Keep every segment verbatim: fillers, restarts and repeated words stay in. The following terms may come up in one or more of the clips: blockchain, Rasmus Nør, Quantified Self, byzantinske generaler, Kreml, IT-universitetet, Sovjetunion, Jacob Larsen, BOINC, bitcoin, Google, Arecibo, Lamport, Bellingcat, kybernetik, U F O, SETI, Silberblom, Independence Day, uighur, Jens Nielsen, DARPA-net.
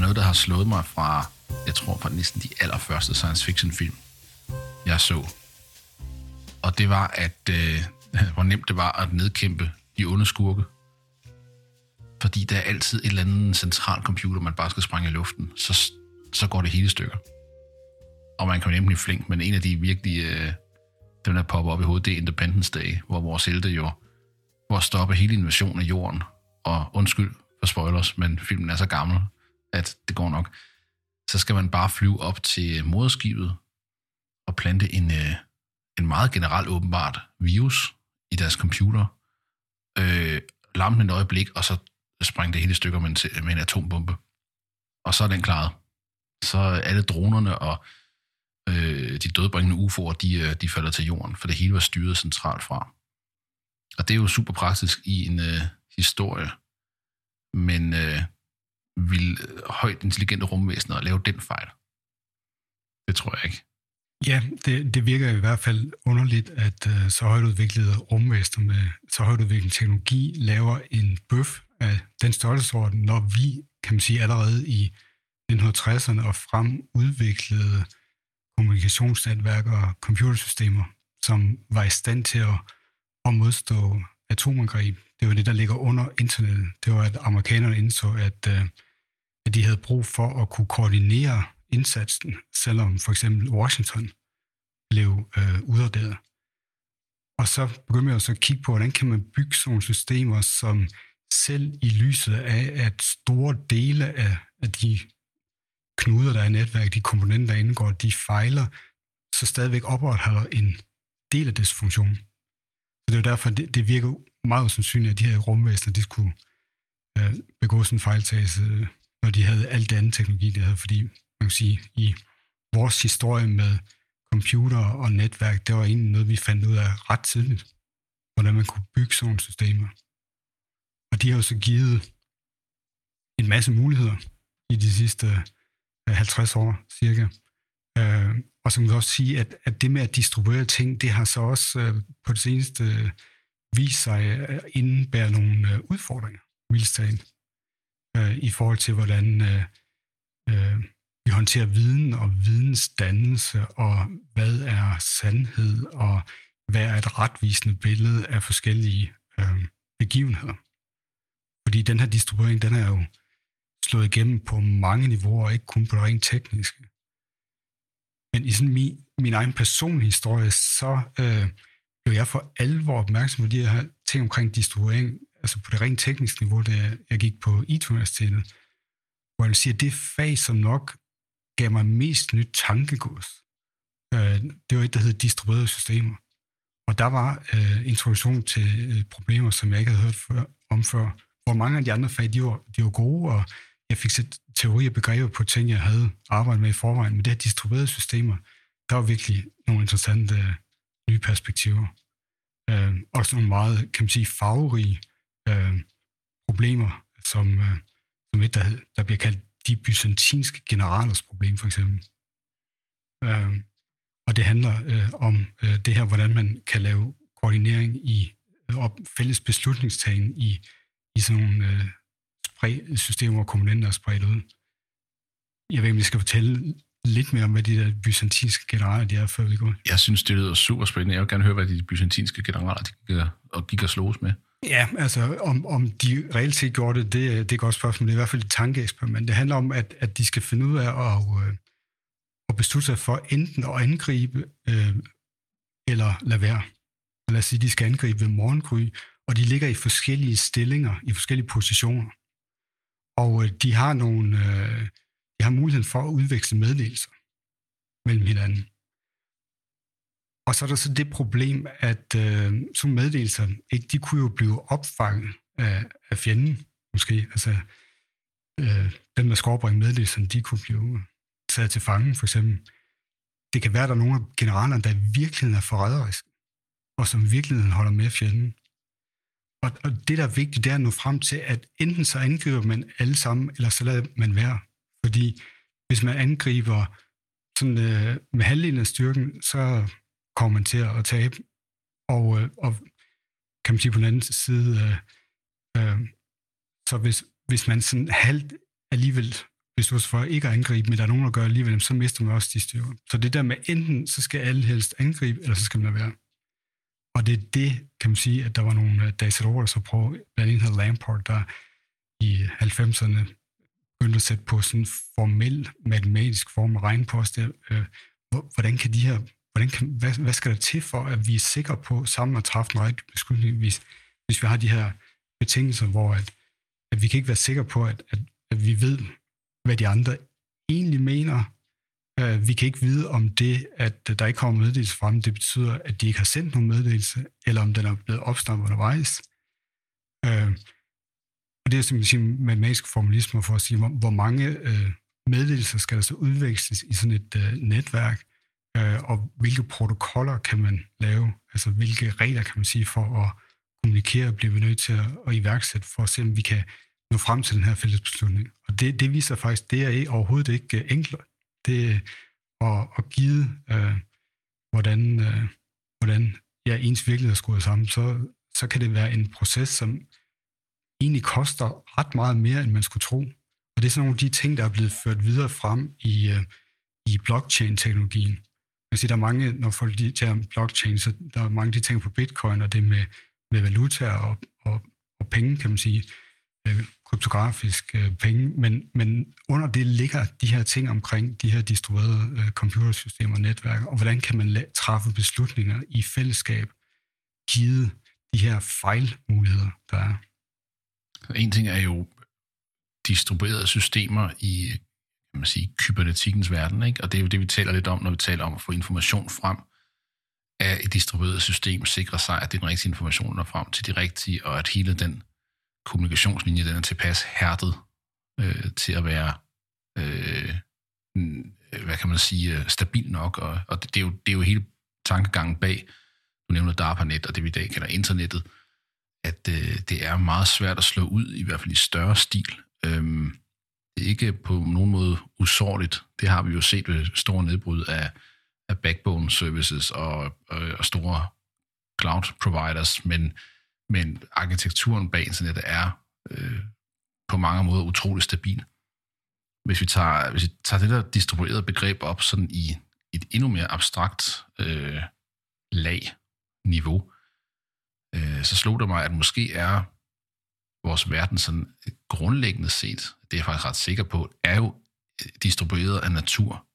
noget, der har slået mig fra, jeg tror, fra næsten de allerførste science fiction film, jeg så. Og det var, at øh, hvor nemt det var at nedkæmpe de onde skurke. Fordi der er altid et eller andet central computer, man bare skal sprænge i luften, så, så går det hele stykker. Og man kan jo nemlig flink, men en af de virkelig, øh, dem der popper op i hovedet, det er Independence Day, hvor vores helte jo, hvor stopper hele invasionen af jorden, og undskyld for spoilers, men filmen er så gammel, at det går nok. Så skal man bare flyve op til moderskibet og plante en, øh, en meget generelt åbenbart virus i deres computer, øh, lampen et øjeblik, og så sprænge det hele stykker med en, med en atombombe. Og så er den klaret. Så alle dronerne og øh, de dødbringende U F O'er, de, de falder til jorden, for det hele var styret centralt fra. Og det er jo super praktisk i en øh, historie, men øh, vil højt intelligente rumvæsener at lave den fejl? Det tror jeg ikke. Ja, det, det virker i hvert fald underligt, at øh, så højt udviklede rumvæsener med så højt udviklet teknologi laver en bøf af den størrelsesorden, når vi, kan man sige, allerede i nitten tresserne og frem udviklede kommunikationsnetværker og computersystemer, som var i stand til at, at modstå atomangreb. Det var det, der ligger under internettet. Det var, at amerikanerne indså, at, at de havde brug for at kunne koordinere indsatsen, selvom for eksempel Washington blev øh, udraderet. Og så begyndte jeg så at kigge på, hvordan kan man bygge sådan nogle systemer, som selv i lyset af, at store dele af, af de knuder, der er i netværk, de komponenter, der indgår, de fejler, så stadigvæk opretholder en del af dets funktion. Så det er jo derfor, det, det virker meget usandsynligt, at de her rumvæsener, de skulle øh, begå sådan en fejltagelse, når de havde alt det andet teknologi, de havde, fordi man kan sige, i vores historie med computer og netværk, det var egentlig noget, vi fandt ud af ret tidligt, hvordan man kunne bygge sådan nogle systemer. Og de har jo så givet en masse muligheder i de sidste halvtreds år, cirka. Og så kan man også sige, at, at det med at distribuere ting, det har så også på det seneste vist sig at indebære nogle udfordringer, mildest talt, i forhold til, hvordan vi håndterer viden og vidensdannelse, og hvad er sandhed, og hvad er et retvisende billede af forskellige begivenheder. Fordi den her distribuering, den er jo slået igennem på mange niveauer, og ikke kun på det rent tekniske. Men i sådan min, min egen personlige historie, så øh, blev jeg for alvor opmærksom på de her ting omkring distribuering, altså på det rent tekniske niveau, da jeg gik på I T-universitetet, hvor jeg vil sige, at det fag, som nok gav mig mest nyt tankegods, øh, det var et, der hed distribuerede systemer. Og der var øh, introduktion til øh, problemer, som jeg ikke havde hørt før, om før, hvor mange af de andre fag, de var, de var gode, og jeg fik set teori og begreber på ting, jeg havde arbejdet med i forvejen. Men det her distribuerede systemer, der var virkelig nogle interessante øh, nye perspektiver. Øh, også nogle meget, kan man sige, farverige øh, problemer, som, øh, som et, der, der bliver kaldt de byzantinske generalers problem, for eksempel. Øh, og det handler øh, om øh, det her, hvordan man kan lave koordinering i øh, op, fælles beslutningstagen i i sådan nogle øh, spred, systemer og komponenter er spredt ud. Jeg ved ikke, om jeg skal fortælle lidt mere om, hvad de der byzantinske generaler de er, før vi går. Jeg synes, det lyder super spændende. Jeg vil gerne høre, hvad de byzantinske generaler de gik, og gik og slås med. Ja, altså om, om de reelt set gjorde det, det, det er et godt spørgsmål. Det er i hvert fald et tankeeksperiment. Det handler om, at, at de skal finde ud af at, øh, at beslutte sig for enten at angribe øh, eller lade være. Lad os sige, at de skal angribe ved morgengry, og de ligger i forskellige stillinger, i forskellige positioner. Og de har, nogle, de har muligheden for at udveksle meddelelser mellem hinanden. Og så er der så det problem, at øh, sådan meddelelser, ikke, de kunne jo blive opfanget af, af fjenden, måske. Altså, øh, den, der skal overbringe meddelelserne, de kunne blive taget til fange, for eksempel. Det kan være, at der er nogle af generalerne, der i virkeligheden er forræderiske, og som i virkeligheden holder med fjenden. Og det, der er vigtigt, det er at nå frem til, at enten så angriber man alle sammen, eller så lader man være. Fordi hvis man angriber sådan, øh, med halvdelen af styrken, så kommer man til at tabe. Og, øh, og kan man sige på den anden side, øh, øh, så hvis, hvis man sådan halvt alligevel hvis du forsøger ikke at angribe, men der er nogen, der gør alligevel, så mister man også de styrker. Så det der med enten, så skal alle helst angribe, eller så skal man lade være. Og det er det, kan man sige, at der var nogle datatorer, der så prøvede, blandt andet Lamport, der i halvfemserne begyndte at sætte på sådan en formel matematisk form og regne på os, der, øh, hvordan kan de her, hvordan kan, hvad, hvad skal der til for, at vi er sikre på sammen at træffe en rigtig beslutning, hvis, hvis vi har de her betingelser, hvor at, at vi kan ikke være sikre på, at, at, at vi ved, hvad de andre egentlig mener. Vi kan ikke vide, om det, at der ikke kommer meddelelse frem, det betyder, at de ikke har sendt nogen meddelelse, eller om den er blevet opstammet undervejs. Og det er simpelthen matematiske formalismer for at sige, hvor mange meddelelser skal der så udveksles i sådan et netværk, og hvilke protokoller kan man lave, altså hvilke regler kan man sige for at kommunikere, bliver vi nødt til at iværksætte, for at se, om vi kan nå frem til den her fælles beslutning. Og det, det viser faktisk, det er overhovedet ikke enklere. Det og, og givet, øh, hvordan, øh, hvordan ja, ens virkelighed er skruet sammen, så, så kan det være en proces, som egentlig koster ret meget mere, end man skulle tro. Og det er sådan nogle af de ting, der er blevet ført videre frem i, øh, i blockchain-teknologien. Man siger, der er mange, når folk tager om blockchain, så der er mange, de tænker på bitcoin og det med, med valuta og, og, og penge, kan man sige. Kryptografisk øh, penge, men, men under det ligger de her ting omkring de her distribuerede øh, computersystemer og netværk, og hvordan kan man la- træffe beslutninger i fællesskab, givet de her fejlmuligheder, der er. En ting er jo distribuerede systemer i, kan man sige, kybernetikkens verden, ikke? Og det er jo det, vi taler lidt om, når vi taler om at få information frem, at et distribueret system sikrer sig, at det er den rigtige information, der er frem til de rigtige, og at hele den kommunikationslinje, den er tilpas hærdet øh, til at være, øh, hvad kan man sige, stabil nok, og, og det, det, er jo, det er jo hele tankegangen bag, du nævner DARPA-net, og det vi i dag kalder internettet, at øh, det er meget svært at slå ud, i hvert fald i større stil. Øhm, det er ikke på nogen måde usårligt, det har vi jo set ved store nedbrud af, af backbone services og, og, og store cloud providers, men men arkitekturen bag internettet er øh, på mange måder utrolig stabil. Hvis vi tager, hvis vi tager det der distribuerede begreb op sådan i et endnu mere abstrakt øh, lag-niveau, øh, så slog det mig, at måske er vores verden sådan grundlæggende set, det er jeg faktisk ret sikker på, er jo distribueret af natur.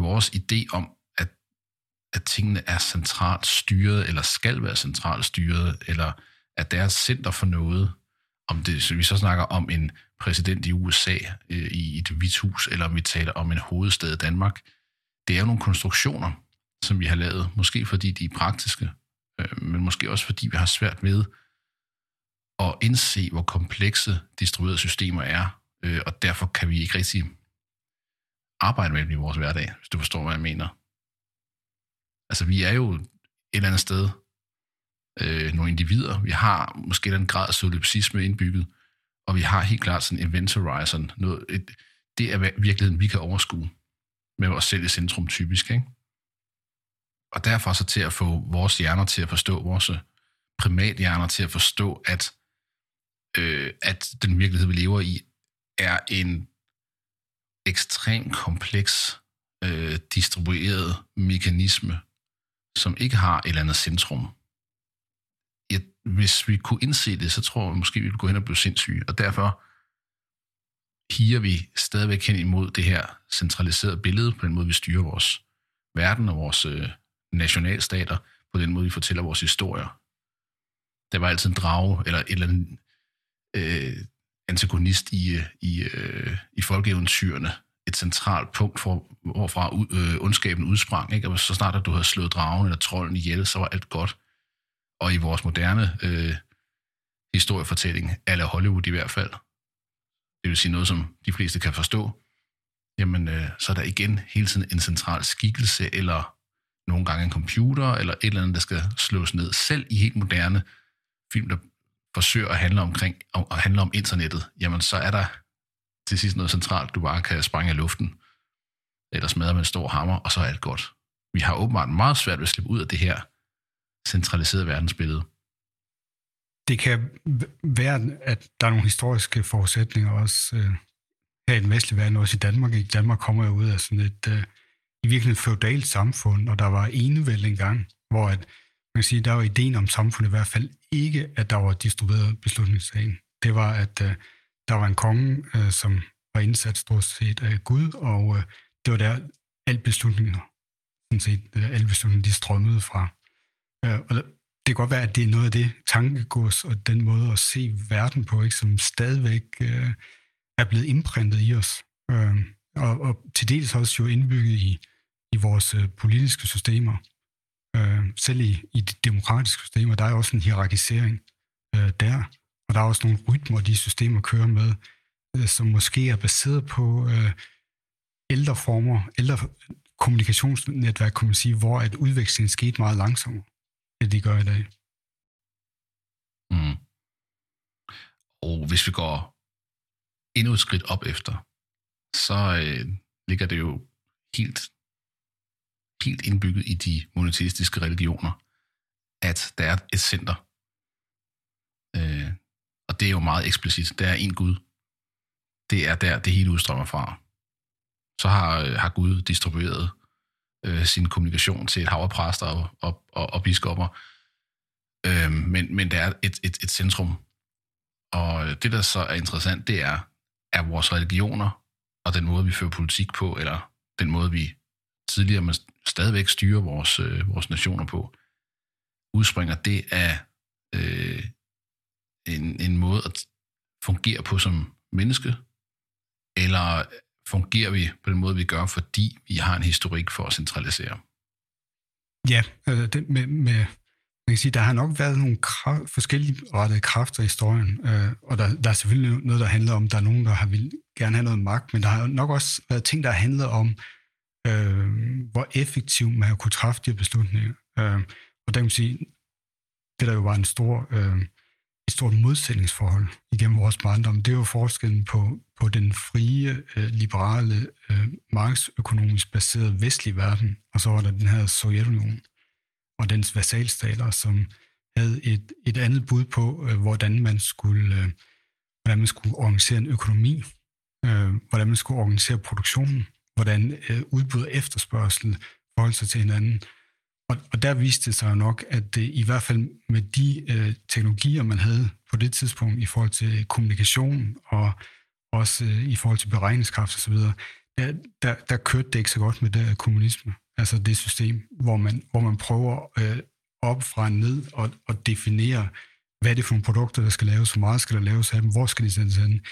Vores idé om, at tingene er centralt styret, eller skal være centralt styret, eller at der er et center for noget, om det, så vi så snakker om en præsident i U S A øh, i et hvidt hus, eller om vi taler om en hovedstad i Danmark. Det er jo nogle konstruktioner, som vi har lavet, måske fordi de er praktiske, øh, men måske også fordi vi har svært ved at indse, hvor komplekse distribuerede systemer er, øh, og derfor kan vi ikke rigtig arbejde med dem i vores hverdag, hvis du forstår, hvad jeg mener. Altså, vi er jo et eller andet sted øh, nogle individer. Vi har måske den grad af solipsisme indbygget, og vi har helt klart sådan en event horizon. Noget, et, det er virkeligheden, vi kan overskue med os selv i centrum typisk, ikke? Og derfor så til at få vores hjerner til at forstå, vores primathjerner til at forstå, at, øh, at den virkelighed, vi lever i, er en ekstremt kompleks Øh, distribueret mekanisme, som ikke har et eller andet centrum. Ja, hvis vi kunne indse det, så tror jeg måske, vi ville gå hen og blive sindssyge, og derfor higer vi stadigvæk hen imod det her centraliserede billede, på den måde, vi styrer vores verden og vores øh, nationalstater, på den måde, vi fortæller vores historier. Der var altid en drage, eller et eller andet øh, antagonist i, i, øh, i folkeeventyrene, et centralt punkt, for, hvorfra ud, øh, ondskaben udsprang, ikke? Og så snart at du havde slået dragen eller trolden ihjel, så var alt godt. Og i vores moderne øh, historiefortælling, eller Hollywood i hvert fald, det vil sige noget, som de fleste kan forstå, jamen øh, så er der igen hele tiden en central skikkelse, eller nogle gange en computer, eller et eller andet, der skal slås ned. Selv i helt moderne film, der forsøger at handle, omkring, og handle om internettet, jamen så er der til sidst noget centralt, du bare kan sprænge i luften, eller smadre med en stor hammer, og så er alt godt. Vi har åbenbart meget svært ved at slippe ud af det her centraliserede verdensbillede. Det kan være, at der er nogle historiske forudsætninger også, her i den vestlige verden, også i Danmark. I Danmark kommer jeg ud af sådan et øh, i virkeligheden feudalt samfund, og der var enevæld engang, hvor at, man kan sige, der var ideen om samfundet i hvert fald ikke, at der var distribueret beslutningssagen. Det var, at øh, der var en konge, øh, som var indsat stort set af Gud, og øh, det var der alt beslutninger, sådan set, øh, alle beslutninger, de strømmede fra. Øh, og det kan godt være, at det er noget af det tankegods og den måde at se verden på, ikke, som stadigvæk øh, er blevet indprintet i os. Øh, og, og til dels også jo indbygget i, i vores øh, politiske systemer. Øh, selv i, i de demokratiske systemer, der er også en hierarkisering øh, der, og der er også nogle rytmer, de systemer kører med, øh, som måske er baseret på øh, ældre former, ældre kommunikationsnetværk, kunne man sige, hvor at udvekslingen skete meget langsommere, end de gør i dag. Mm. Og hvis vi går endnu et skridt op efter, så øh, ligger det jo helt helt indbygget i de monoteistiske religioner, at der er et center. Øh, og det er jo meget eksplicit. Der er én Gud. Det er der, det hele udstrømmer fra. Så har, har Gud distribueret øh, sin kommunikation til et hav af præster og, og, og, og biskopper. Øh, men, men der er et, et, et centrum. Og det, der så er interessant, det er, er vores religioner og den måde, vi fører politik på, eller den måde, vi tidligere, men stadigvæk styrer vores, øh, vores nationer på, udspringer det af øh, en, en måde at fungere på som menneske, eller fungerer vi på den måde, vi gør, fordi vi har en historik for at centralisere? Ja, altså det med, med, man kan sige, der har nok været nogle kraft, forskellige rettede kræfter i historien, øh, og der, der er selvfølgelig noget, der handler om, der er nogen, der har vil gerne have noget magt, men der har nok også været ting, der handler om, Øh, hvor effektivt man har kunnet træffe de her beslutninger. Øh, og der kan man sige, det der jo var en stor, øh, et stort modsætningsforhold igennem vores barndom. Det er jo forskellen på, på den frie, øh, liberale, øh, markedsøkonomisk baserede vestlige verden, og så var der den her Sovjetunion og dens vasalstater, som havde et, et andet bud på, øh, hvordan, man skulle, øh, hvordan man skulle organisere en økonomi, øh, hvordan man skulle organisere produktionen, hvordan øh, udbud og efterspørgsel forholder sig til hinanden. Og, og der viste det sig nok, at øh, i hvert fald med de øh, teknologier, man havde på det tidspunkt i forhold til kommunikation og også øh, i forhold til beregningskraft osv., der, der, der kørte det ikke så godt med det kommunisme, altså det system, hvor man, hvor man prøver øh, op fra ned og, og definere, hvad er det for nogle produkter, der skal laves, hvor meget skal der laves af dem, hvor skal de sendes hen.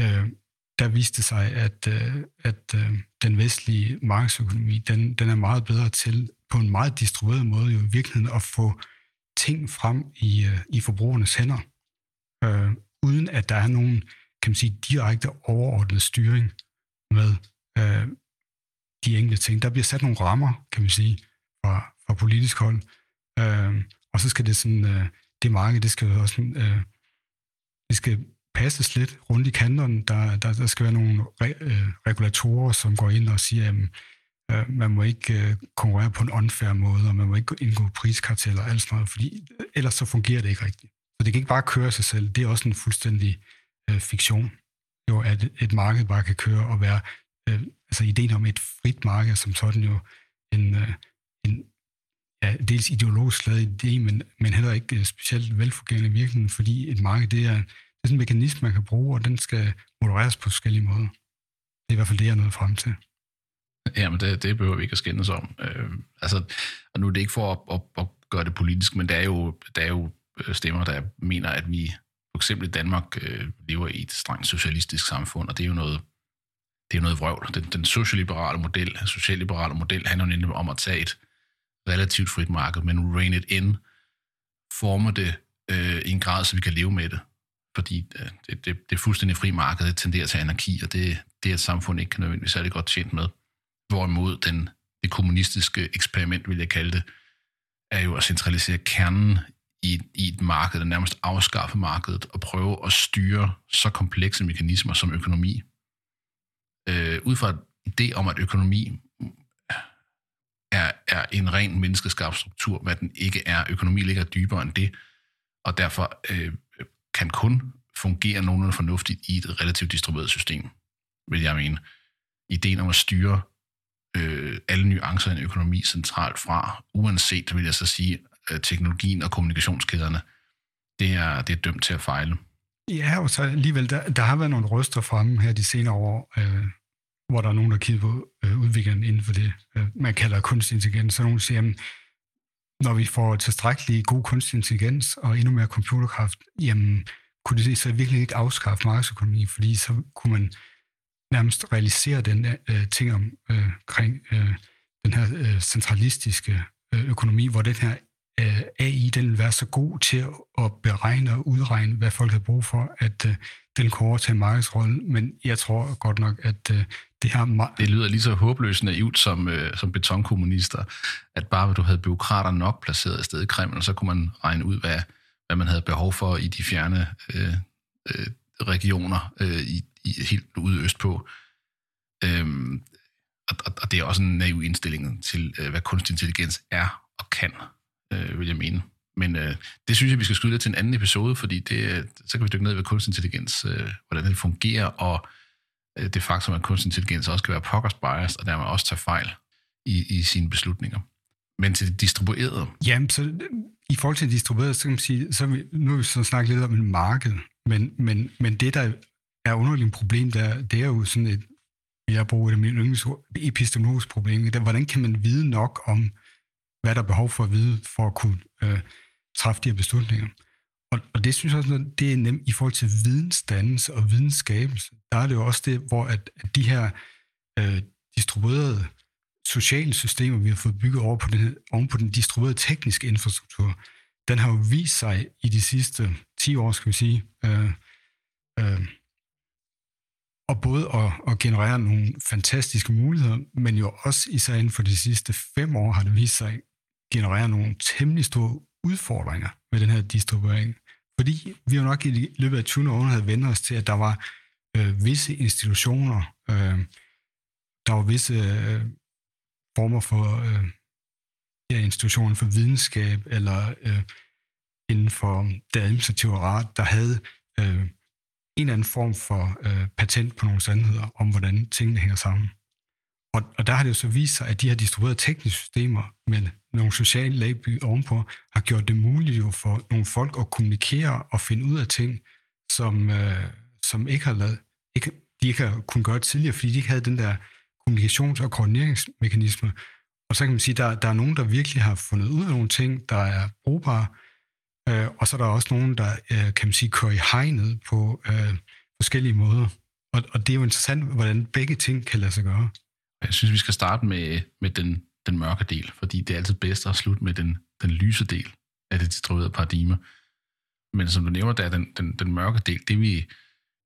Øh, der viste sig, at, at den vestlige markedsøkonomi, den, den er meget bedre til, på en meget distribueret måde jo i virkeligheden, at få ting frem i, i forbrugernes hænder, øh, uden at der er nogen, kan man sige, direkte overordnet styring med øh, de enkelte ting. Der bliver sat nogle rammer, kan man sige, fra, fra politisk hold, øh, og så skal det sådan, øh, det marked, det skal også sådan, øh, det skal passes lidt rundt i kanterne. Der, der, der skal være nogle re, øh, regulatorer, som går ind og siger, at øh, man må ikke øh, konkurrere på en unfair måde, og man må ikke indgå priskarteller og alt sådan noget, fordi øh, ellers så fungerer det ikke rigtigt. Så det kan ikke bare køre sig selv. Det er også en fuldstændig øh, fiktion, jo, at et marked bare kan køre og være, øh, altså ideen om et frit marked, som sådan jo en, øh, en ja, dels ideologisk lavet idé, men, men heller ikke specielt velfungerende i virkeligheden, fordi et marked, det er Det er sådan en mekanisme, man kan bruge, og den skal modereres på forskellige måder. Det er i hvert fald det, jeg er nået frem til. Jamen, det, det behøver vi ikke at skændes om. Øh, altså, og nu er det ikke for at, at, at gøre det politisk, men der er jo, der er jo stemmer, der mener, at vi for eksempel i Danmark øh, lever i et strengt socialistisk samfund, og det er jo noget, det er noget vrøvl. Den, den socialliberale model, socialliberale model handler nemlig om at tage et relativt frit marked, men rein it in, former det øh, i en grad, så vi kan leve med det. Fordi det, det, det fuldstændig fri marked, det tenderer til anarki, og det, det er et samfund ikke nødvendigvis særlig godt tjent med. Hvorimod den, det kommunistiske eksperiment, vil jeg kalde det, er jo at centralisere kernen i, i et marked, og nærmest afskaffe markedet, og prøve at styre så komplekse mekanismer som økonomi. Øh, ud fra idé om, at økonomi er, er en ren menneskeskabt struktur, hvad den ikke er. Økonomi ligger dybere end det, og derfor Øh, kan kun fungere nogenlunde fornuftigt i et relativt distribueret system. vil jeg mene. Ideen om at styre øh, alle nuancer i en økonomi centralt fra, uanset, vil jeg så sige, teknologien og kommunikationskæderne, det er, det er dømt til at fejle. Ja, og så alligevel, der, der har været nogle røster fremme her de senere år, øh, hvor der er nogen, der kigger på øh, udviklingen inden for det, øh, man kalder kunstig intelligens, så nogen siger, jamen, når vi får tilstrækkelig god kunstig intelligens og endnu mere computerkraft, jamen, kunne det så virkelig ikke afskaffe markedsøkonomi, fordi så kunne man nærmest realisere den øh, ting om, øh, kring øh, den her øh, centralistiske øh, økonomi, hvor den her øh, A I, den vil være så god til at beregne og udregne, hvad folk har brug for, at øh, den kan overtage markedsrollen, men jeg tror godt nok, at øh, det her... Ma- det lyder lige så håbløst naivt som, øh, som betonkommunister, at bare hvis du havde bureaukrater nok placeret afsted i Kreml, så kunne man regne ud, hvad, hvad man havde behov for i de fjerne øh, øh, regioner øh, i helt ude øst på. Øhm, og, og det er også en naiv indstilling til, øh, hvad kunstig intelligens er og kan, øh, vil jeg mene. Men øh, det synes jeg, vi skal skyde til en anden episode, fordi det, så kan vi dykke ned ved kunstig intelligens, øh, hvordan den fungerer, og øh, det faktum, at kunstig intelligens også kan være pokkers biased, og dermed også tage fejl i, i sine beslutninger. Men til det distribuerede... Jamen, så i forhold til det distribuerede, så kan man sige, så vi, nu har vi så snakket lidt om et marked, men, men, men det, der er underligt et problem, der, det er jo sådan et, jeg bruger det min yndlingsord, epistemologisk problem, der, hvordan kan man vide nok om, hvad der er behov for at vide, for at kunne øh, træffe de her beslutninger. Og, og det synes jeg også, det er nemt i forhold til vidensdannelse og videnskabelse. Der er det jo også det, hvor at, at de her øh, distribuerede sociale systemer, vi har fået bygget over på den, oven på den distribuerede tekniske infrastruktur, den har jo vist sig i de sidste ti år, skal vi sige, øh, øh, og både at, at generere nogle fantastiske muligheder, men jo også især inden for de sidste fem år har det vist sig at generere nogle temmelig store udfordringer med den her distribuering. Fordi vi jo nok i løbet af tyve år havde vendt os til, at der var øh, visse institutioner, øh, der var visse øh, former for øh, ja, institutioner for videnskab, eller øh, inden for det administrative ret, der havde... Øh, en eller anden form for øh, patent på nogle sandheder om, hvordan tingene hænger sammen. Og, og der har det jo så vist sig, at de her distribuerede tekniske systemer med nogle sociale lag bygget ovenpå, har gjort det muligt jo for nogle folk at kommunikere og finde ud af ting, som, øh, som ikke har lavet, ikke, de ikke har kunnet gøre tidligere, fordi de ikke havde den der kommunikations- og koordineringsmekanisme. Og så kan man sige, at der, der er nogen, der virkelig har fundet ud af nogle ting, der er brugbare, Øh, og så er der også nogen, der øh, kan man sige, kører i hegnet på øh, forskellige måder. Og, og det er jo interessant, hvordan begge ting kan lade sig gøre. Jeg synes, vi skal starte med, med den, den mørke del, fordi det er altid bedst at slutte med den, den lyse del af det distribuerede paradigme. Men som du nævner, der er den, den, den mørke del, det vi,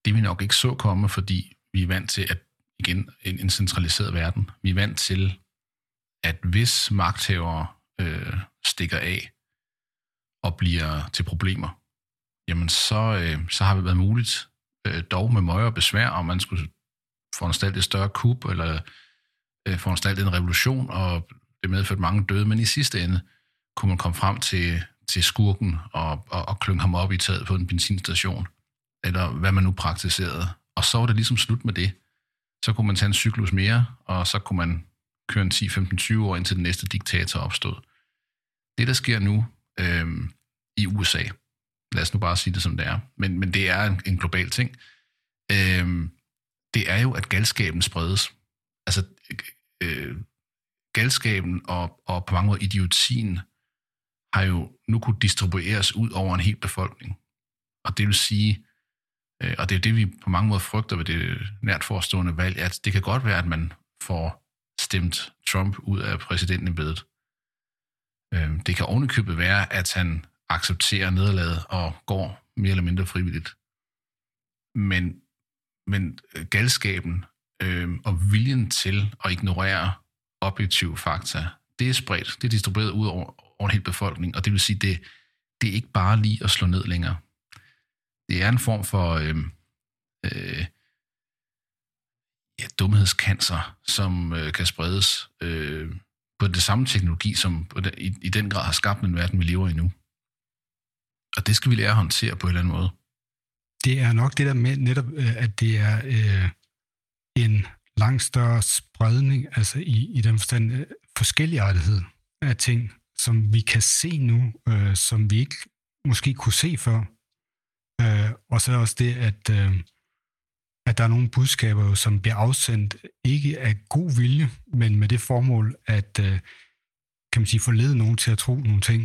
det vi nok ikke så komme, fordi vi er vant til, at igen, en, en centraliseret verden. Vi er vant til, at hvis magthavere øh, stikker af, og bliver til problemer, jamen så, øh, så har det været muligt, øh, dog med møje og besvær, om man skulle foranstalte et større kup, eller øh, foranstalte en revolution, og det medførte mange døde, men i sidste ende kunne man komme frem til, til skurken, og, og, og klynge ham op i taget på en benzinstation, eller hvad man nu praktiserede. Og så var det ligesom slut med det. Så kunne man tage en cyklus mere, og så kunne man køre en ti, femten, tyve år, indtil den næste diktator opstod. Det, der sker nu, i U S A. Lad os nu bare sige det, som det er. Men, men det er en, en global ting. Øhm, det er jo, at galskaben spredes. Altså, øh, galskaben og, og på mange måder idiotien har jo nu kunne distribueres ud over en hel befolkning. Og det vil sige, øh, og det er det, vi på mange måder frygter ved det nært forestående valg, at det kan godt være, at man får stemt Trump ud af præsidentembedet. Det kan ovenikøbet være, at han accepterer nederlaget og går mere eller mindre frivilligt. Men, men galskaben øh, og viljen til at ignorere objektive fakta, det er spredt, det er distribueret ud over, over en hel befolkning, og det vil sige, det, det er ikke bare lige at slå ned længere. Det er en form for øh, øh, ja, dumhedscancer, som øh, kan spredes øh, på det samme teknologi, som i den grad har skabt den verden, vi lever i nu. Og det skal vi lære at håndtere på en eller anden måde. Det er nok det der med netop, at det er en langt større spredning, altså i, i den forstand forskelligartighed af ting, som vi kan se nu, øh, som vi ikke måske kunne se før. Øh, og så også det, at, øh, at der er nogle budskaber, som bliver afsendt, ikke af god vilje, men med det formål, at øh, kan man sige, forlede nogen til at tro nogle ting.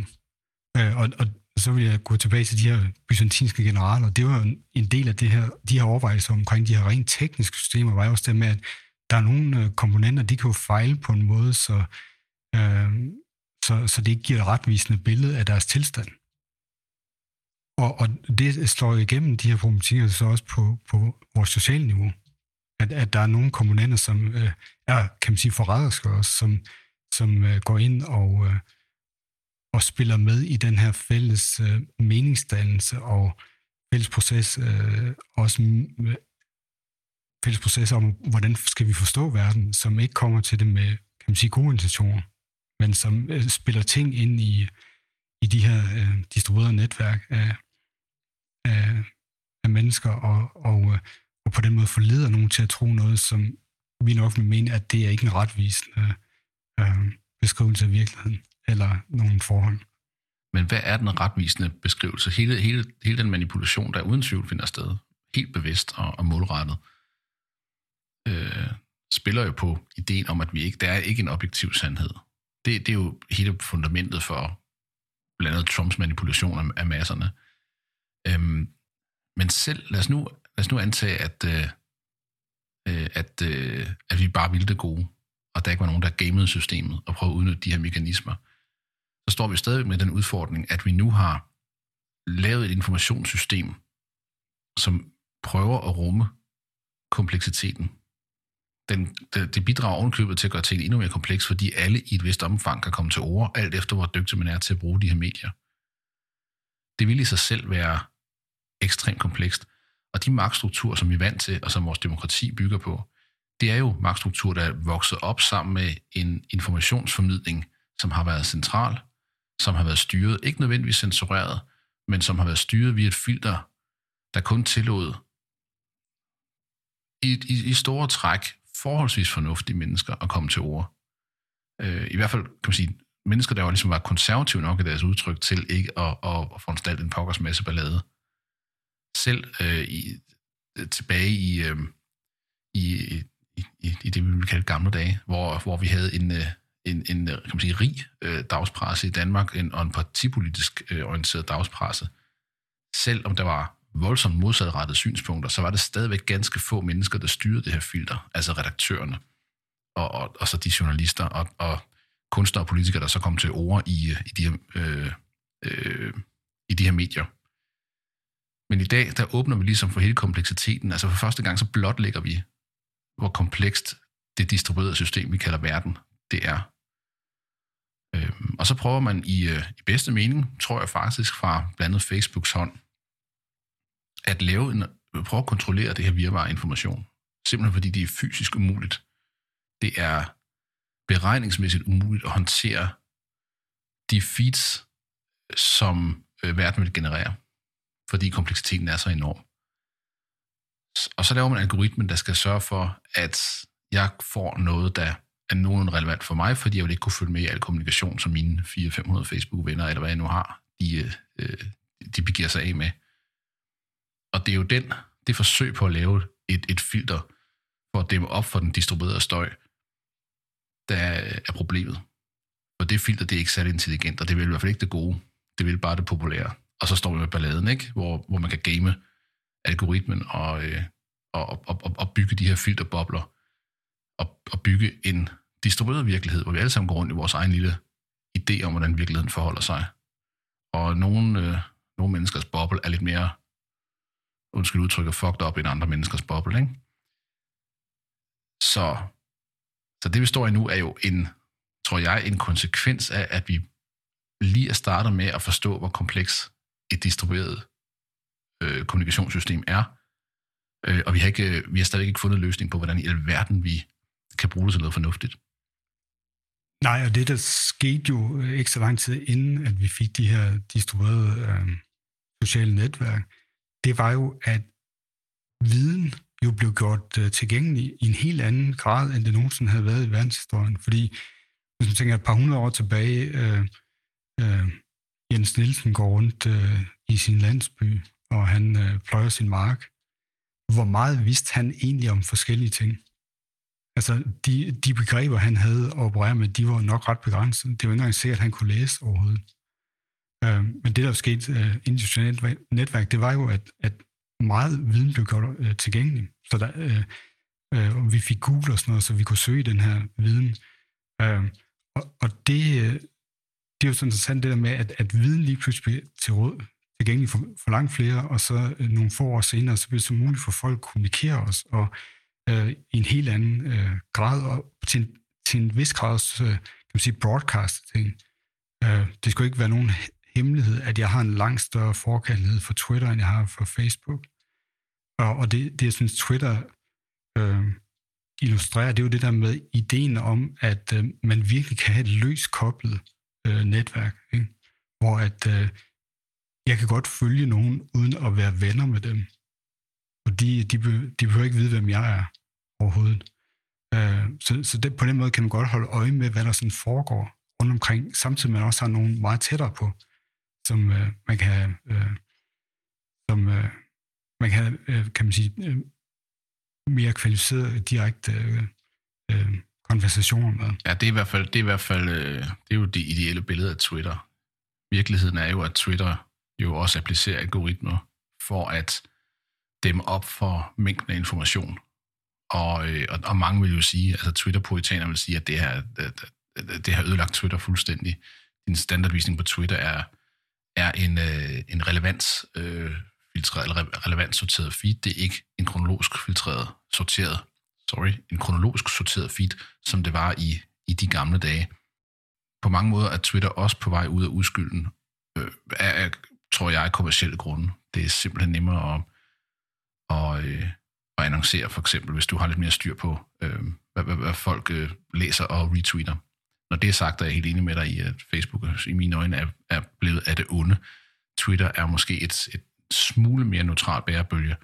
Øh, og, og så vil jeg gå tilbage til de her byzantinske generaler. Det var jo en del af det her, de her overvejelser omkring de her rent tekniske systemer, var også det med, at der er nogle komponenter, de kan jo fejle på en måde, så, øh, så, så det ikke giver et retvisende billede af deres tilstand. Og, og det slår igennem de her problematikker så også på, på vores sociale niveau. At, at der er nogle komponenter, som øh, er, kan man sige, forræderske også, som, som øh, går ind og... Øh, og spiller med i den her fælles øh, meningsdannelse og fælles proces, øh, også øh, fælles proces om, hvordan skal vi forstå verden, som ikke kommer til det med, kan man sige, gode intentioner, men som øh, spiller ting ind i, i de her øh, distribuerede netværk af, af, af mennesker, og, og, øh, og på den måde forleder nogen til at tro noget, som vi nok vil mene, at det er ikke en retvisende øh, beskrivelse af virkeligheden eller nogle forhold. Men hvad er den retvisende beskrivelse? Hele, hele, hele den manipulation, der uden tvivl finder sted, helt bevidst og, og målrettet, øh, spiller jo på ideen om, at vi ikke, der er ikke en objektiv sandhed. Det, det er jo hele fundamentet for blandt andet Trumps manipulation af, af masserne. Øhm, men selv, lad os nu, lad os nu antage, at, øh, at, øh, at vi bare ville det gode, og der ikke var nogen, der gamede systemet og prøvede at udnytte de her mekanismer, så står vi stadig med den udfordring, at vi nu har lavet et informationssystem, som prøver at rumme kompleksiteten. Den, det, det bidrager ovenkøbet til at gøre ting endnu mere kompleks, fordi alle i et vist omfang kan komme til ord, alt efter hvor dygtig man er til at bruge de her medier. Det vil i sig selv være ekstremt komplekst, og de magtstrukturer, som vi er vant til, og som vores demokrati bygger på, det er jo magtstrukturer, der er vokset op sammen med en informationsformidling, som har været central, som har været styret, ikke nødvendigvis censureret, men som har været styret via et filter, der kun tillod i, i, i store træk forholdsvis fornuftige mennesker at komme til ord. Øh, I hvert fald, kan man sige, mennesker, der jo ligesom var konservative nok i deres udtryk til ikke at, at, at foranstalte en pokkers masse ballade. Selv øh, i, tilbage i, øh, i I, i, i det, vi ville kalde gamle dage, hvor, hvor vi havde en, en, en kan man sige, rig øh, dagspresse i Danmark, en, og en partipolitisk øh, orienteret dagspresse. Selvom der var voldsomt modsatrettede synspunkter, så var det stadigvæk ganske få mennesker, der styrede det her filter, altså redaktørerne, og, og, og så de journalister, og, og kunstnere og politikere, der så kom til ord i, i, de her, øh, øh, i de her medier. Men i dag, der åbner vi ligesom for hele kompleksiteten. Altså for første gang, så blotlægger vi, hvor komplekst det distribuerede system, vi kalder verden, det er. Øhm, og så prøver man i, øh, i bedste mening, tror jeg faktisk, fra blandt andet Facebooks hånd, at lave en, prøve at kontrollere det her virvare information. Simpelthen fordi det er fysisk umuligt. Det er beregningsmæssigt umuligt at håndtere de feeds, som øh, verden vil generere, fordi kompleksiteten er så enorm. Og så laver man en algoritme, der skal sørge for, at jeg får noget, der er nogenlunde relevant for mig, fordi jeg vil ikke kunne følge med i al kommunikation, som mine fire hundrede til fem hundrede Facebook-venner, eller hvad jeg nu har, de, de begiver sig af med. Og det er jo den, det forsøg på at lave et, et filter, for at dæmme op for den distribuerede støj, der er problemet. Og det filter, det er ikke særlig intelligent, og det vil i hvert fald ikke det gode, det vil bare det populære. Og så står vi med balladen, ikke? Hvor, hvor man kan game algoritmen og, øh, og, og, og bygge de her filterbobler og, og bygge en distribueret virkelighed, hvor vi alle sammen går rundt i vores egen lille idé om, hvordan virkeligheden forholder sig. Og nogle, øh, nogle menneskers boble er lidt mere, undskyld udtrykket, fucked up end andre menneskers boble, ikke? Så, så det, vi står i nu, er jo en, tror jeg, en konsekvens af, at vi lige starter med at forstå, hvor kompleks et distribueret kommunikationssystem er, og vi har, ikke, vi har stadig ikke fundet løsning på, hvordan i alverden vi kan bruge det til noget fornuftigt. Nej, og det der skete jo ikke så lang tid inden, at vi fik de her distribuerede øh, sociale netværk, det var jo, at viden jo blev gjort øh, tilgængelig i en helt anden grad, end det nogensinde havde været i verdenshistorien. Fordi hvis man tænker et par hundrede år tilbage, øh, øh, Jens Nielsen går rundt øh, i sin landsby, og han øh, pløjer sin mark. Hvor meget vidste han egentlig om forskellige ting? Altså, de, de begreber, han havde at operere med, de var nok ret begrænsede. Det var ikke engang sikkert, at han kunne læse overhovedet. Øh, men det, der skete øh, internationalt netværk, det var jo, at, at meget viden blev gjort øh, tilgængelig. Så der, øh, øh, vi fik Google og sådan noget, så vi kunne søge den her viden. Øh, og og det, øh, det er jo sådan interessant, det der med, at, at viden lige pludselig blev til råd, tilgængelig for, for langt flere, og så øh, nogle få år senere, så blev det så muligt for folk at kommunikere os, og øh, i en helt anden øh, grad, og til en, til en vis grad også, øh, kan man sige, broadcast-ting. Øh, det skulle ikke være nogen hemmelighed, at jeg har en langt større forkærlighed for Twitter, end jeg har for Facebook. Og, og det, det, jeg synes, Twitter øh, illustrerer, det er jo det der med ideen om, at øh, man virkelig kan have et løst koblet øh, netværk, ikke? Hvor at øh, jeg kan godt følge nogen, uden at være venner med dem. Fordi de, de behøver ikke vide, hvem jeg er overhovedet. Øh, så så det, på den måde kan man godt holde øje med, hvad der sådan foregår rundt omkring, samtidig man også har nogen meget tættere på, som øh, man kan have, øh, som øh, man kan have, øh, kan man sige, øh, mere kvalificeret direkte øh, øh, konversationer med. Ja, det er i hvert fald, det er i hvert fald, øh, det er jo det ideelle billede af Twitter. Virkeligheden er jo, at Twitter jo også applicerer algoritmer for at dæmme op for mængden af information. Og, øh, og, og mange vil jo sige, altså Twitter-puritaner vil sige, at det her, at, at det har ødelagt Twitter fuldstændig. Din standardvisning på Twitter er er en, øh, en relevans øh, filtreret, eller relevans sorteret feed. Det er ikke en kronologisk filtreret sorteret, sorry, en kronologisk sorteret feed, som det var i, i de gamle dage. På mange måder er Twitter også på vej ud af udskylden, øh, er, tror jeg, kommercielle grunde. Det er simpelthen nemmere at, at, øh, at annoncere, for eksempel, hvis du har lidt mere styr på, øh, hvad, hvad, hvad folk øh, læser og retweeter. Når det er sagt, er jeg helt enig med dig i, at Facebook i mine øjne er, er blevet af det onde. Twitter er måske et, et smule mere neutralt bærebølge.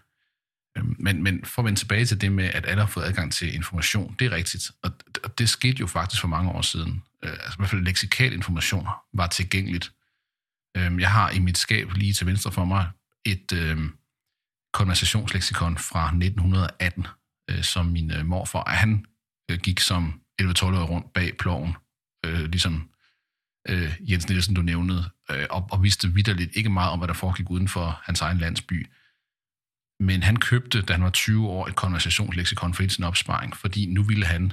Men, men for at vende tilbage til det med, at alle har fået adgang til information, det er rigtigt. Og, og det skete jo faktisk for mange år siden. Altså i hvert fald leksikal information var tilgængeligt. Jeg har i mit skab lige til venstre for mig et øh, konversationsleksikon fra nitten atten, øh, som min øh, morfar, han øh, gik som elleve tolv år rundt bag ploven. Øh, ligesom øh, Jens Nielsen, du nævnede, øh, og, og vidste vitterligt ikke meget om, hvad der foregik uden for hans egen landsby. Men han købte, da han var tyve år, et konversationsleksikon for hele sin opsparing, fordi nu ville han